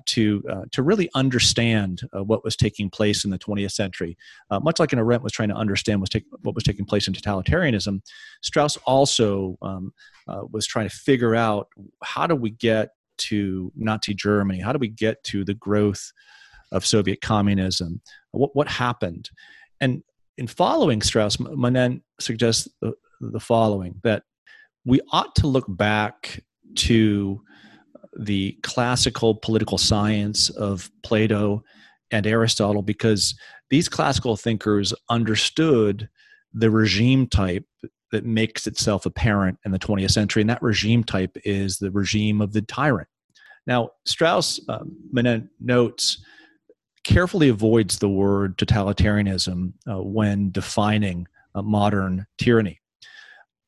to really understand what was taking place in the 20th century. Much like an Arendt was trying to understand what was taking place in totalitarianism, Strauss also was trying to figure out, how do we get to Nazi Germany? How do we get to the growth of Soviet communism? What happened? And in following Strauss, Manent suggests the following, that we ought to look back to the classical political science of Plato and Aristotle, because these classical thinkers understood the regime type that makes itself apparent in the 20th century, and that regime type is the regime of the tyrant. Now, Strauss, Manent notes, carefully avoids the word totalitarianism when defining modern tyranny.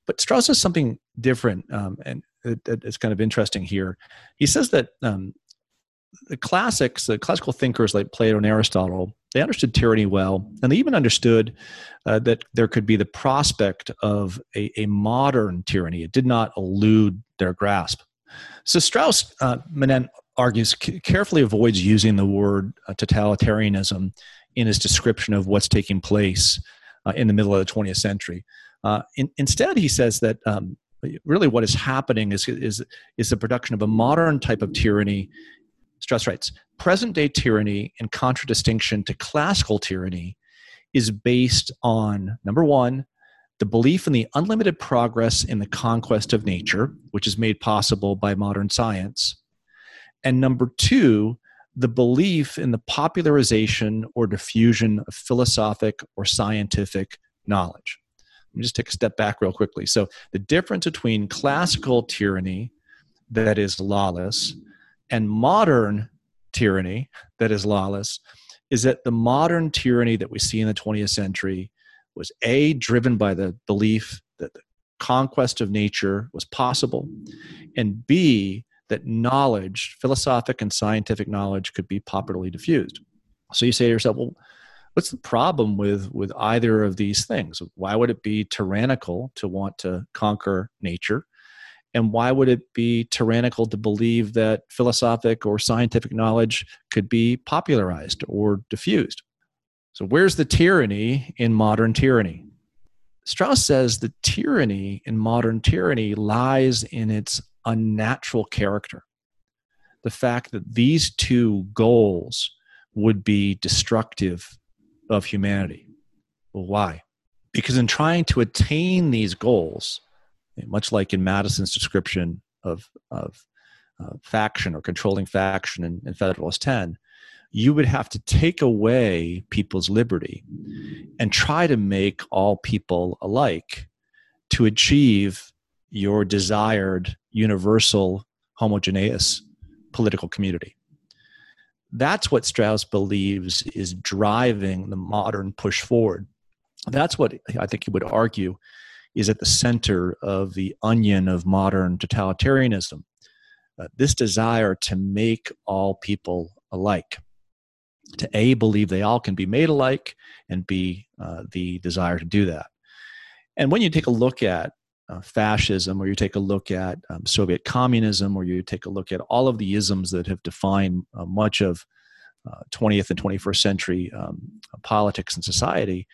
But Strauss says something different, and it's kind of interesting here. He says that the classical thinkers like Plato and Aristotle, they understood tyranny well, and they even understood that there could be the prospect of a modern tyranny. It did not elude their grasp. So Strauss, Manent argues, carefully avoids using the word totalitarianism in his description of what's taking place in the middle of the 20th century. Instead, he says that really what is happening is the production of a modern type of tyranny. Strauss writes, present-day tyranny, in contradistinction to classical tyranny, is based on, number one, the belief in the unlimited progress in the conquest of nature, which is made possible by modern science, and number two, the belief in the popularization or diffusion of philosophic or scientific knowledge. Let me just take a step back real quickly. So the difference between classical tyranny that is lawless and modern tyranny that is lawless is that the modern tyranny that we see in the 20th century was, A, driven by the belief that the conquest of nature was possible, and B, that knowledge, philosophic and scientific knowledge, could be popularly diffused. So you say to yourself, well, what's the problem with either of these things? Why would it be tyrannical to want to conquer nature? And why would it be tyrannical to believe that philosophic or scientific knowledge could be popularized or diffused? So where's the tyranny in modern tyranny? Strauss says the tyranny in modern tyranny lies in its unnatural character. The fact that these two goals would be destructive of humanity. Well, why? Because in trying to attain these goals, much like in Madison's description of faction or controlling faction in Federalist 10, you would have to take away people's liberty and try to make all people alike to achieve your desired universal homogeneous political community. That's what Strauss believes is driving the modern push forward. That's what I think he would argue is at the center of the onion of modern totalitarianism, this desire to make all people alike, to A, believe they all can be made alike, and B, the desire to do that. And when you take a look at fascism, or you take a look at Soviet communism, or you take a look at all of the isms that have defined much of 20th and 21st century politics and society,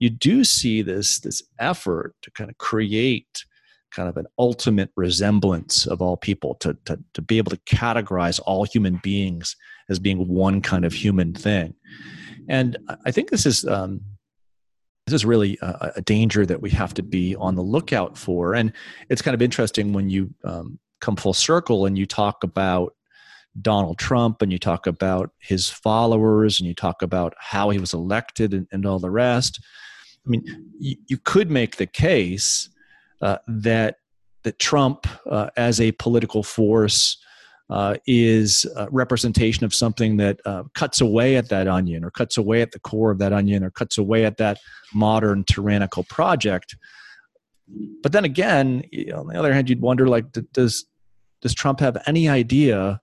you do see this effort to kind of create kind of an ultimate resemblance of all people, to be able to categorize all human beings as being one kind of human thing. And I think this is really a danger that we have to be on the lookout for. And it's kind of interesting when you come full circle and you talk about Donald Trump and you talk about his followers and you talk about how he was elected and all the rest. I mean, you could make the case that Trump as a political force is a representation of something that cuts away at that onion, or cuts away at the core of that onion, or cuts away at that modern tyrannical project. But then again, on the other hand, you'd wonder, like, does Trump have any idea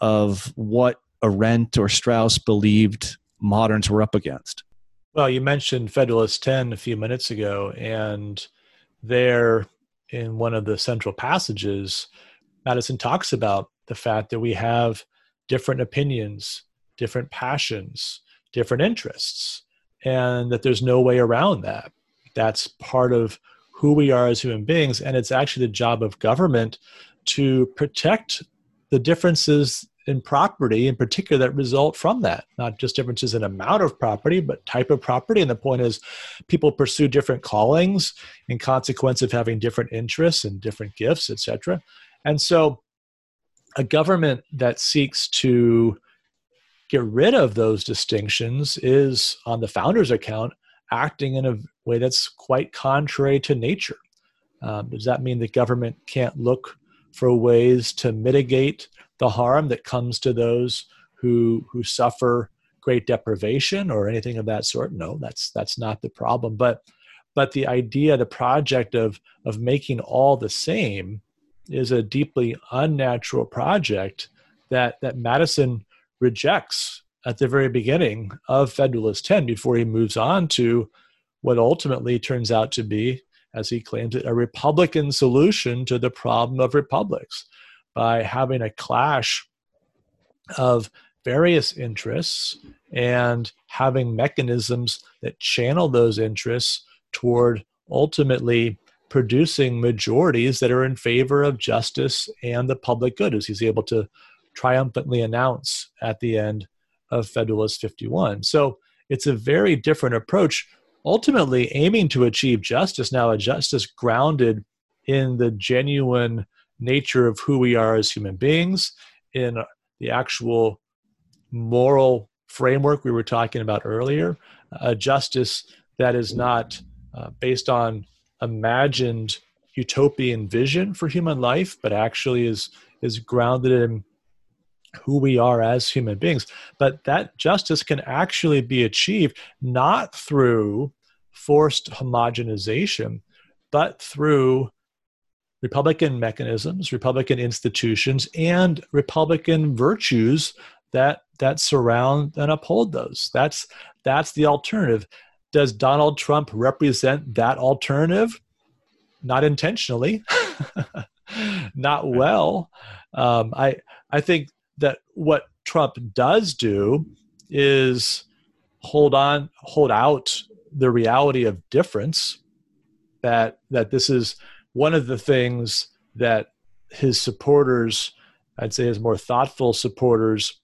of what Arendt or Strauss believed moderns were up against? Well, you mentioned Federalist 10 a few minutes ago, and there in one of the central passages, Madison talks about the fact that we have different opinions, different passions, different interests, and that there's no way around that. That's part of who we are as human beings, and it's actually the job of government to protect the differences in property in particular that result from that, not just differences in amount of property, but type of property. And the point is people pursue different callings in consequence of having different interests and different gifts, etc. And so a government that seeks to get rid of those distinctions is, on the founder's account, acting in a way that's quite contrary to nature. Does that mean the government can't look for ways to mitigate the harm that comes to those who suffer great deprivation or anything of that sort? No, that's not the problem. But the idea, the project of making all the same is a deeply unnatural project that Madison rejects at the very beginning of Federalist 10 before he moves on to what ultimately turns out to be, as he claims it, a Republican solution to the problem of republics, by having a clash of various interests and having mechanisms that channel those interests toward ultimately producing majorities that are in favor of justice and the public good, as he's able to triumphantly announce at the end of Federalist 51. So it's a very different approach, ultimately aiming to achieve justice, now a justice grounded in the genuine nature of who we are as human beings, in the actual moral framework we were talking about earlier, a justice that is not based on imagined utopian vision for human life, but actually is grounded in who we are as human beings. But that justice can actually be achieved not through forced homogenization, but through Republican mechanisms, Republican institutions, and Republican virtues that surround and uphold those. That's the alternative. Does Donald Trump represent that alternative? Not intentionally, not well. I think that what Trump does do is hold out the reality of difference, that this is one of the things that his supporters, I'd say his more thoughtful supporters,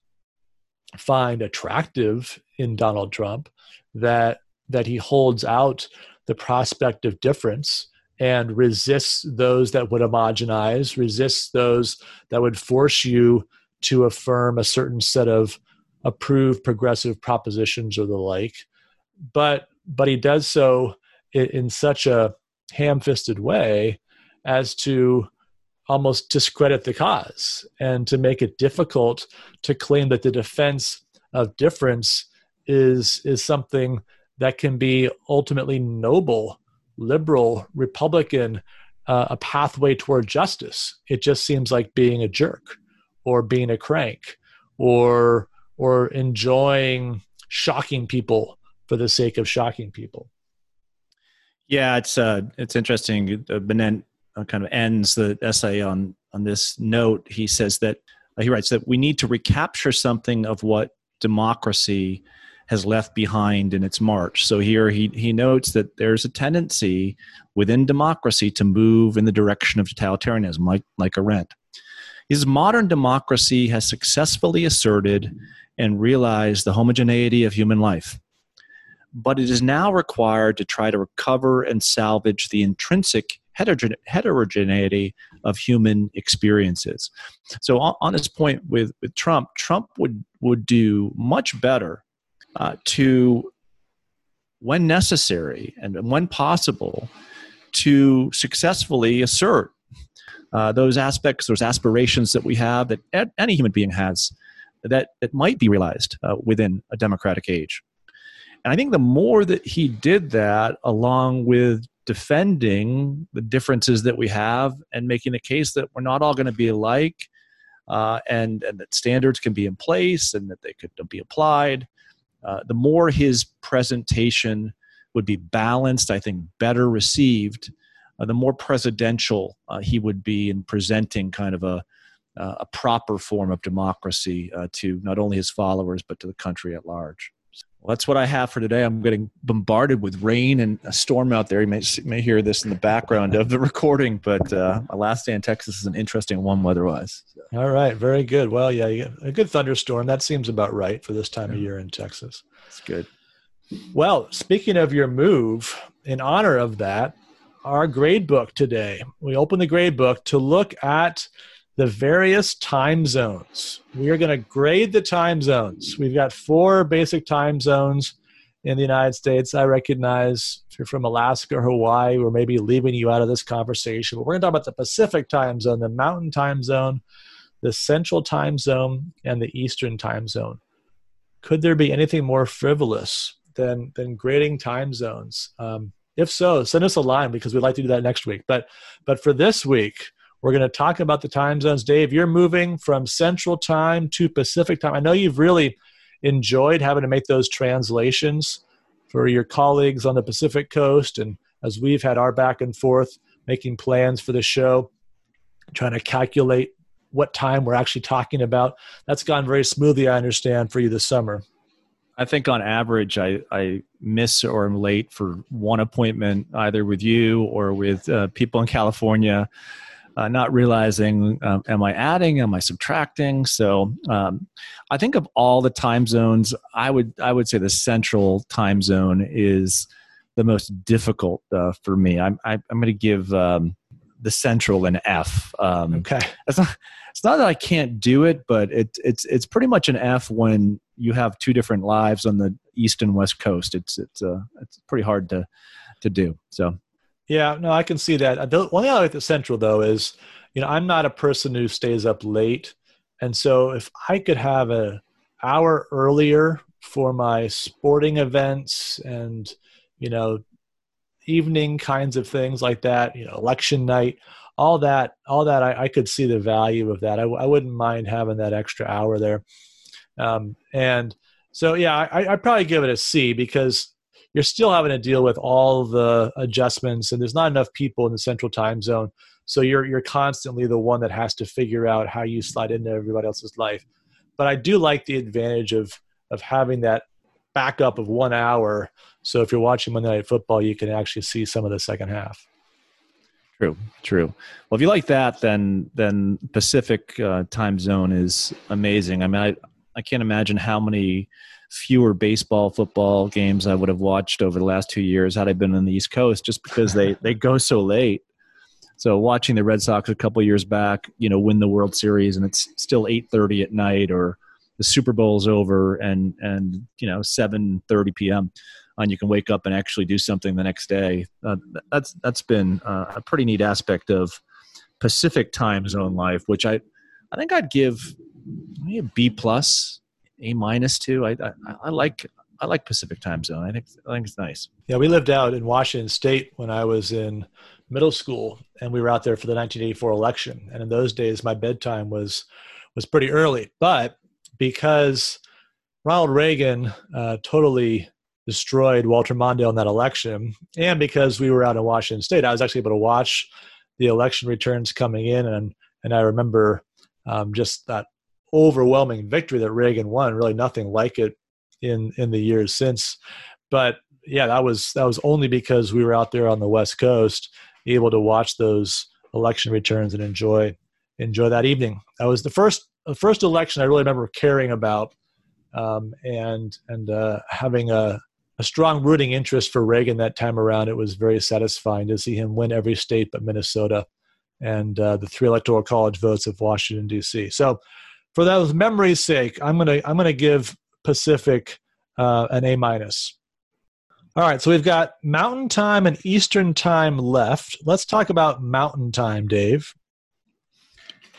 find attractive in Donald Trump, that he holds out the prospect of difference and resists those that would homogenize, resists those that would force you to affirm a certain set of approved progressive propositions or the like. But he does so in such a ham-fisted way as to almost discredit the cause and to make it difficult to claim that the defense of difference is something that can be ultimately noble, liberal, Republican, a pathway toward justice. It just seems like being a jerk or being a crank or enjoying shocking people for the sake of shocking people. Yeah, it's interesting. Benent kind of ends the essay on this note. He says that, he writes that we need to recapture something of what democracy has left behind in its march. So here he notes that there's a tendency within democracy to move in the direction of totalitarianism, like Arendt. His modern democracy has successfully asserted and realized the homogeneity of human life, but it is now required to try to recover and salvage the intrinsic heterogeneity of human experiences. So on his point with Trump would do much better to, when necessary and when possible, to successfully assert those aspects, those aspirations that we have, that any human being has, that might be realized within a democratic age. And I think the more that he did that, along with defending the differences that we have and making the case that we're not all going to be alike, and that standards can be in place and that they could be applied, the more his presentation would be balanced, I think better received, the more presidential he would be in presenting kind of a proper form of democracy to not only his followers, but to the country at large. Well, that's what I have for today. I'm getting bombarded with rain and a storm out there. You may hear this in the background of the recording, but my last day in Texas is an interesting one weather-wise. So. All right. Very good. Well, yeah, a good thunderstorm. That seems about right for this time of year in Texas. That's good. Well, speaking of your move, in honor of that, our grade book today, we open the grade book to look at the various time zones. We are going to grade the time zones. We've got 4 basic time zones in the United States. I recognize if you're from Alaska or Hawaii, we're maybe leaving you out of this conversation, but we're going to talk about the Pacific time zone, the Mountain time zone, the Central time zone, and the Eastern time zone. Could there be anything more frivolous than grading time zones? If so, send us a line because we'd like to do that next week. But for this week, we're going to talk about the time zones. Dave, you're moving from Central Time to Pacific Time. I know you've really enjoyed having to make those translations for your colleagues on the Pacific Coast. And as we've had our back and forth, making plans for the show, trying to calculate what time we're actually talking about, that's gone very smoothly, I understand, for you this summer. I think on average, I miss or am late for one appointment, either with you or with people in California. Not realizing, am I adding? Am I subtracting? So I think of all the time zones, I would say the Central time zone is the most difficult for me. I'm going to give the Central an F. Okay, it's not that I can't do it, but it's pretty much an F when you have two different lives on the East and West Coast. It's pretty hard to do. So. Yeah, no, I can see that. The one thing I like at Central, though, is, you know, I'm not a person who stays up late. And so if I could have an hour earlier for my sporting events and, you know, evening kinds of things like that, you know, election night, all that, I could see the value of that. I wouldn't mind having that extra hour there. And so, yeah, I'd probably give it a C, because you're still having to deal with all the adjustments, and there's not enough people in the central time zone. So you're constantly the one that has to figure out how you slide into everybody else's life. But I do like the advantage of having that backup of 1 hour. So if you're watching Monday Night Football, you can actually see some of the second half. True. Well, if you like that, then Pacific time zone is amazing. I mean, I can't imagine how many fewer baseball, football games I would have watched over the last 2 years had I been on the East Coast, just because they go so late. So watching the Red Sox a couple years back, you know, win the World Series, and it's still 8:30 at night, or the Super Bowl's over and you know, 7:30 p.m. and you can wake up and actually do something the next day. That's been a pretty neat aspect of Pacific time zone life, which I think I'd give maybe a B+, A- to. I like Pacific time zone. I think it's nice. Yeah, we lived out in Washington State when I was in middle school, and we were out there for the 1984 election. And in those days, my bedtime was pretty early. But because Ronald Reagan totally destroyed Walter Mondale in that election, and because we were out in Washington State, I was actually able to watch the election returns coming in, and I remember just that overwhelming victory that Reagan won. Really, nothing like it in the years since. But yeah, that was only because we were out there on the West Coast, able to watch those election returns and enjoy that evening. That was the first election I really remember caring about, and having a strong rooting interest for Reagan that time around. It was very satisfying to see him win every state but Minnesota, and the 3 electoral college votes of Washington D.C. So, for those memories' sake, I'm gonna give Pacific an A-. All right, so we've got Mountain Time and Eastern Time left. Let's talk about Mountain Time, Dave.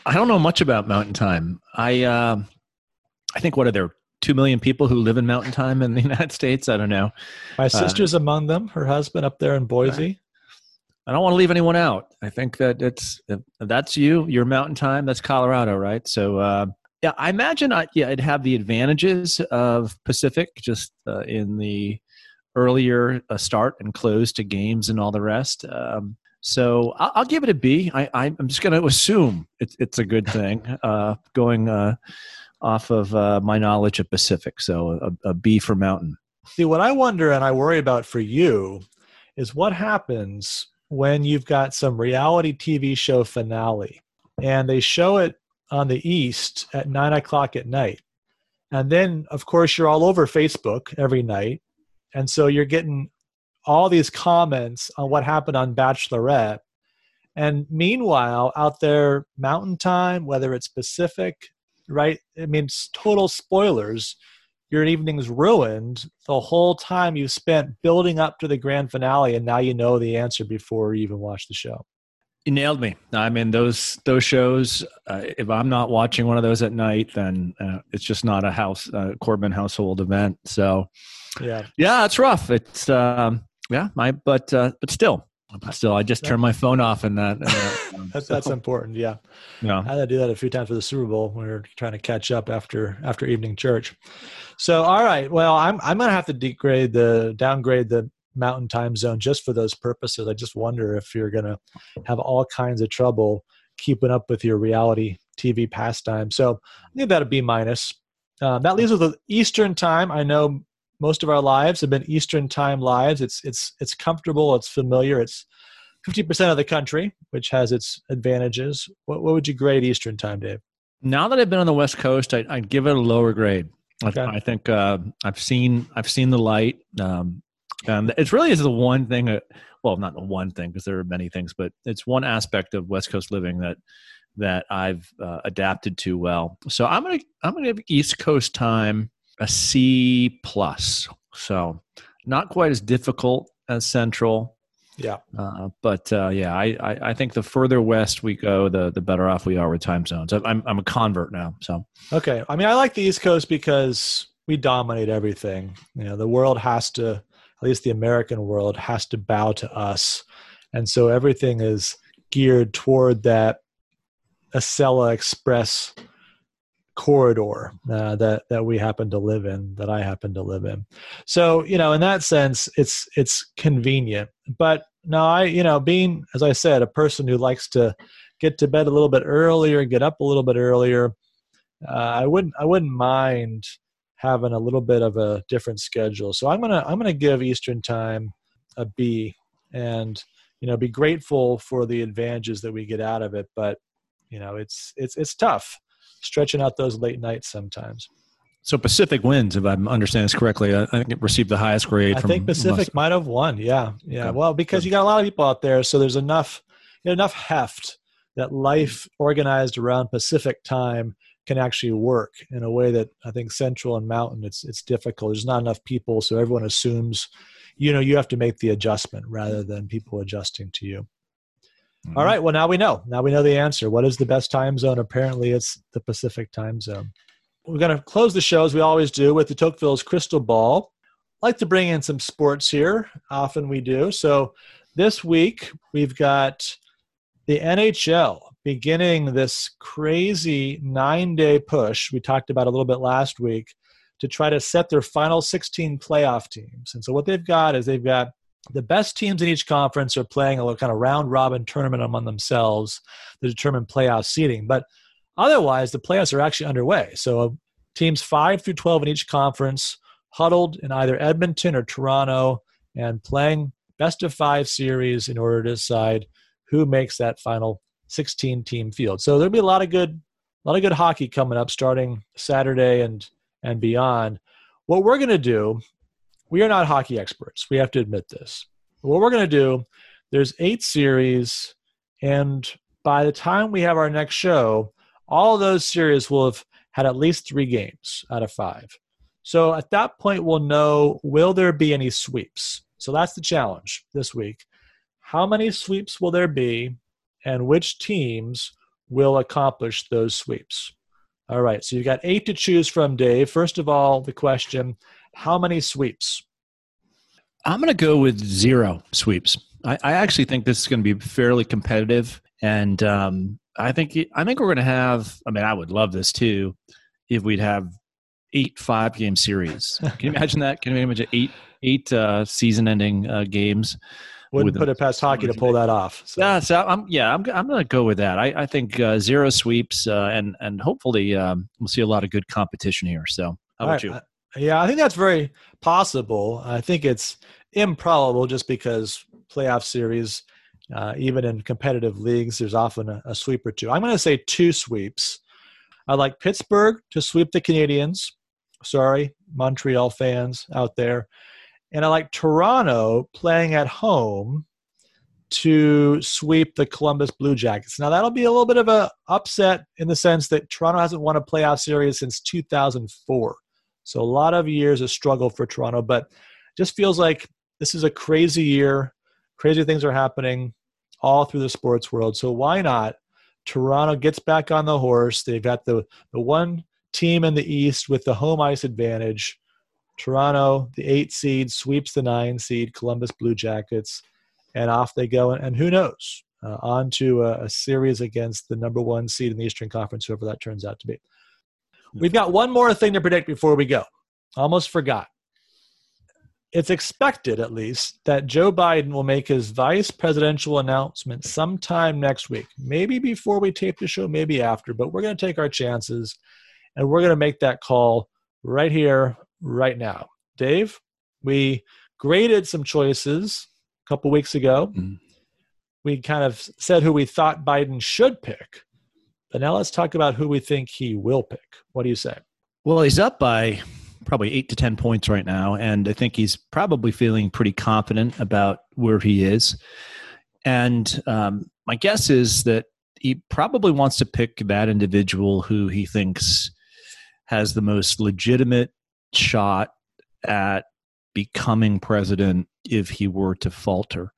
I don't know much about Mountain Time. I think, what are there, 2 million people who live in Mountain Time in the United States? I don't know. My sister's among them, her husband up there in Boise. I don't want to leave anyone out. I think that that's your Mountain Time, that's Colorado, right? So yeah, I imagine it'd have the advantages of Pacific, just in the earlier start and close to games and all the rest. So I'll give it a B. I'm just going to assume it's a good thing, going off of my knowledge of Pacific. So a B for Mountain. See, what I wonder and I worry about for you is what happens when you've got some reality TV show finale and they show it on the East at 9:00 at night. And then, of course, you're all over Facebook every night. And so you're getting all these comments on what happened on Bachelorette. And meanwhile, out there, Mountain Time, whether it's Pacific, right? I mean, it's total spoilers. Your evening's ruined. The whole time you spent building up to the grand finale, and now you know the answer before you even watch the show. You nailed me. I mean, those shows, if I'm not watching one of those at night, then it's just not a Corbin household event. So yeah, it's rough. It's but still, I just turn my phone off, and that's important. Yeah. I had to do that a few times for the Super Bowl when we were trying to catch up after evening church. So, all right, well, I'm gonna have to downgrade the Mountain Time zone just for those purposes. I just wonder if you're gonna have all kinds of trouble keeping up with your reality TV pastime. So, I think that'd be B-. That leaves us with Eastern Time. I know most of our lives have been Eastern Time lives. It's comfortable. It's familiar. It's 50% of the country, which has its advantages. What would you grade Eastern Time, Dave? Now that I've been on the West Coast, I'd give it a lower grade. Okay. I think I've seen the light. It really is the one thing. Well, not the one thing, because there are many things, but it's one aspect of West Coast living that I've adapted to well. So I'm gonna give East Coast Time a C+. So not quite as difficult as Central. Yeah. I think the further west we go, the better off we are with time zones. I'm a convert now. So, okay. I mean, I like the East Coast because we dominate everything. You know, the world has to, at least the American world, has to bow to us. And so everything is geared toward that Acela Express corridor that we happen to live in, that I happen to live in. So, you know, in that sense, it's convenient. But no, being, as I said, a person who likes to get to bed a little bit earlier, get up a little bit earlier, I wouldn't mind having a little bit of a different schedule. So I'm gonna give Eastern Time a B, and be grateful for the advantages that we get out of it. But it's tough stretching out those late nights sometimes. So Pacific wins, if I'm understanding this correctly. I think it received the highest grade. I think Pacific might have won. Yeah. Good. Well, because you got a lot of people out there, so there's enough heft that life organized around Pacific time can actually work in a way that I think Central and Mountain, it's difficult. There's not enough people, so everyone assumes, you have to make the adjustment rather than people adjusting to you. Mm-hmm. All right. Well, now we know the answer. What is the best time zone? Apparently it's the Pacific time zone. We're going to close the show as we always do with the Tocqueville's crystal ball. I like to bring in some sports here. Often we do. So this week we've got the NHL beginning this crazy 9-day push we talked about a little bit last week to try to set their final 16 playoff teams. And so what they've got is the best teams in each conference are playing a kind of round-robin tournament among themselves to determine playoff seeding. But otherwise, the playoffs are actually underway. So teams 5 through 12 in each conference huddled in either Edmonton or Toronto and playing best-of-5 series in order to decide who makes that final 16-team field. So there'll be a lot of good hockey coming up starting Saturday and beyond. What we're going to do, we are not hockey experts. We have to admit this. What we're going to do, there's 8 series, and by the time we have our next show, all of those series will have had at least 3 games out of 5. So at that point, we'll know, will there be any sweeps? So that's the challenge this week. How many sweeps will there be, and which teams will accomplish those sweeps? All right, so you've got 8 to choose from, Dave. First of all, the question, how many sweeps? I'm going to go with 0 sweeps. I actually think this is going to be fairly competitive, and I think we're going to have. I mean, I would love this too if we'd have 8 5-game game series. Can you imagine that? Can you imagine eight season-ending games? Wouldn't put it past hockey to pull that off. So. I'm going to go with that. I think 0 sweeps, and hopefully we'll see a lot of good competition here. So how about you? Yeah, I think that's very possible. I think it's improbable just because playoff series, even in competitive leagues, there's often a sweep or two. I'm going to say 2 sweeps. I like Pittsburgh to sweep the Canadians. Sorry, Montreal fans out there. And I like Toronto playing at home to sweep the Columbus Blue Jackets. Now, that'll be a little bit of an upset in the sense that Toronto hasn't won a playoff series since 2004. So a lot of years of struggle for Toronto, but it just feels like this is a crazy year. Crazy things are happening all through the sports world. So why not? Toronto gets back on the horse. They've got the one team in the East with the home ice advantage. Toronto, the 8 seed, sweeps the 9 seed, Columbus Blue Jackets, and off they go. And who knows? On to a series against the number 1 seed in the Eastern Conference, whoever that turns out to be. We've got one more thing to predict before we go. Almost forgot. It's expected, at least, that Joe Biden will make his vice presidential announcement sometime next week. Maybe before we tape the show, maybe after, but we're going to take our chances, and we're going to make that call right here, right now. Dave, we graded some choices a couple weeks ago. Mm-hmm. We kind of said who we thought Biden should pick, but now let's talk about who we think he will pick. What do you say? Well, he's up by probably 8 to 10 points right now, and I think he's probably feeling pretty confident about where he is. And my guess is that he probably wants to pick that individual who he thinks has the most legitimate shot at becoming president if he were to falter.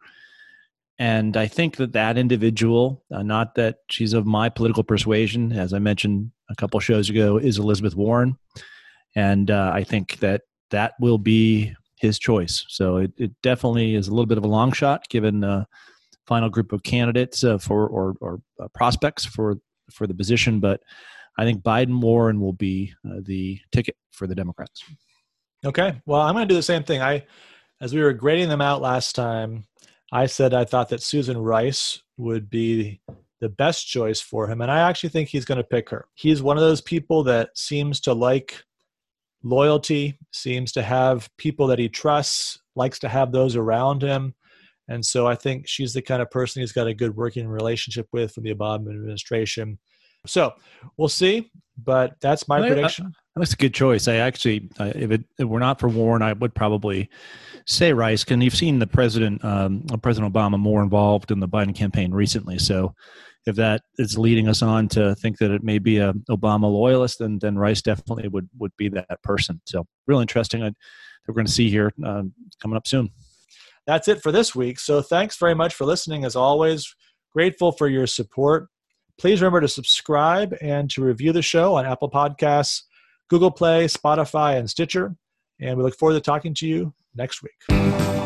And I think that individual, not that she's of my political persuasion, as I mentioned a couple shows ago, is Elizabeth Warren. And I think that will be his choice. So it definitely is a little bit of a long shot given the final group of candidates for prospects for the position. But I think Biden Warren will be the ticket for the Democrats. Okay. Well, I'm going to do the same thing. As we were grading them out last time, I said I thought that Susan Rice would be the best choice for him. And I actually think he's going to pick her. He's one of those people that seems to like loyalty, seems to have people that he trusts, likes to have those around him. And so I think she's the kind of person he's got a good working relationship with from the Obama administration. So we'll see, but that's my prediction. That's a good choice. I actually, if it were not for Warren, I would probably say Rice. And you've seen the President Obama more involved in the Biden campaign recently. So if that is leading us on to think that it may be a Obama loyalist, then Rice definitely would be that person. So real interesting. We're going to see here coming up soon. That's it for this week. So thanks very much for listening. As always, grateful for your support. Please remember to subscribe and to review the show on Apple Podcasts, Google Play, Spotify, and Stitcher. And we look forward to talking to you next week.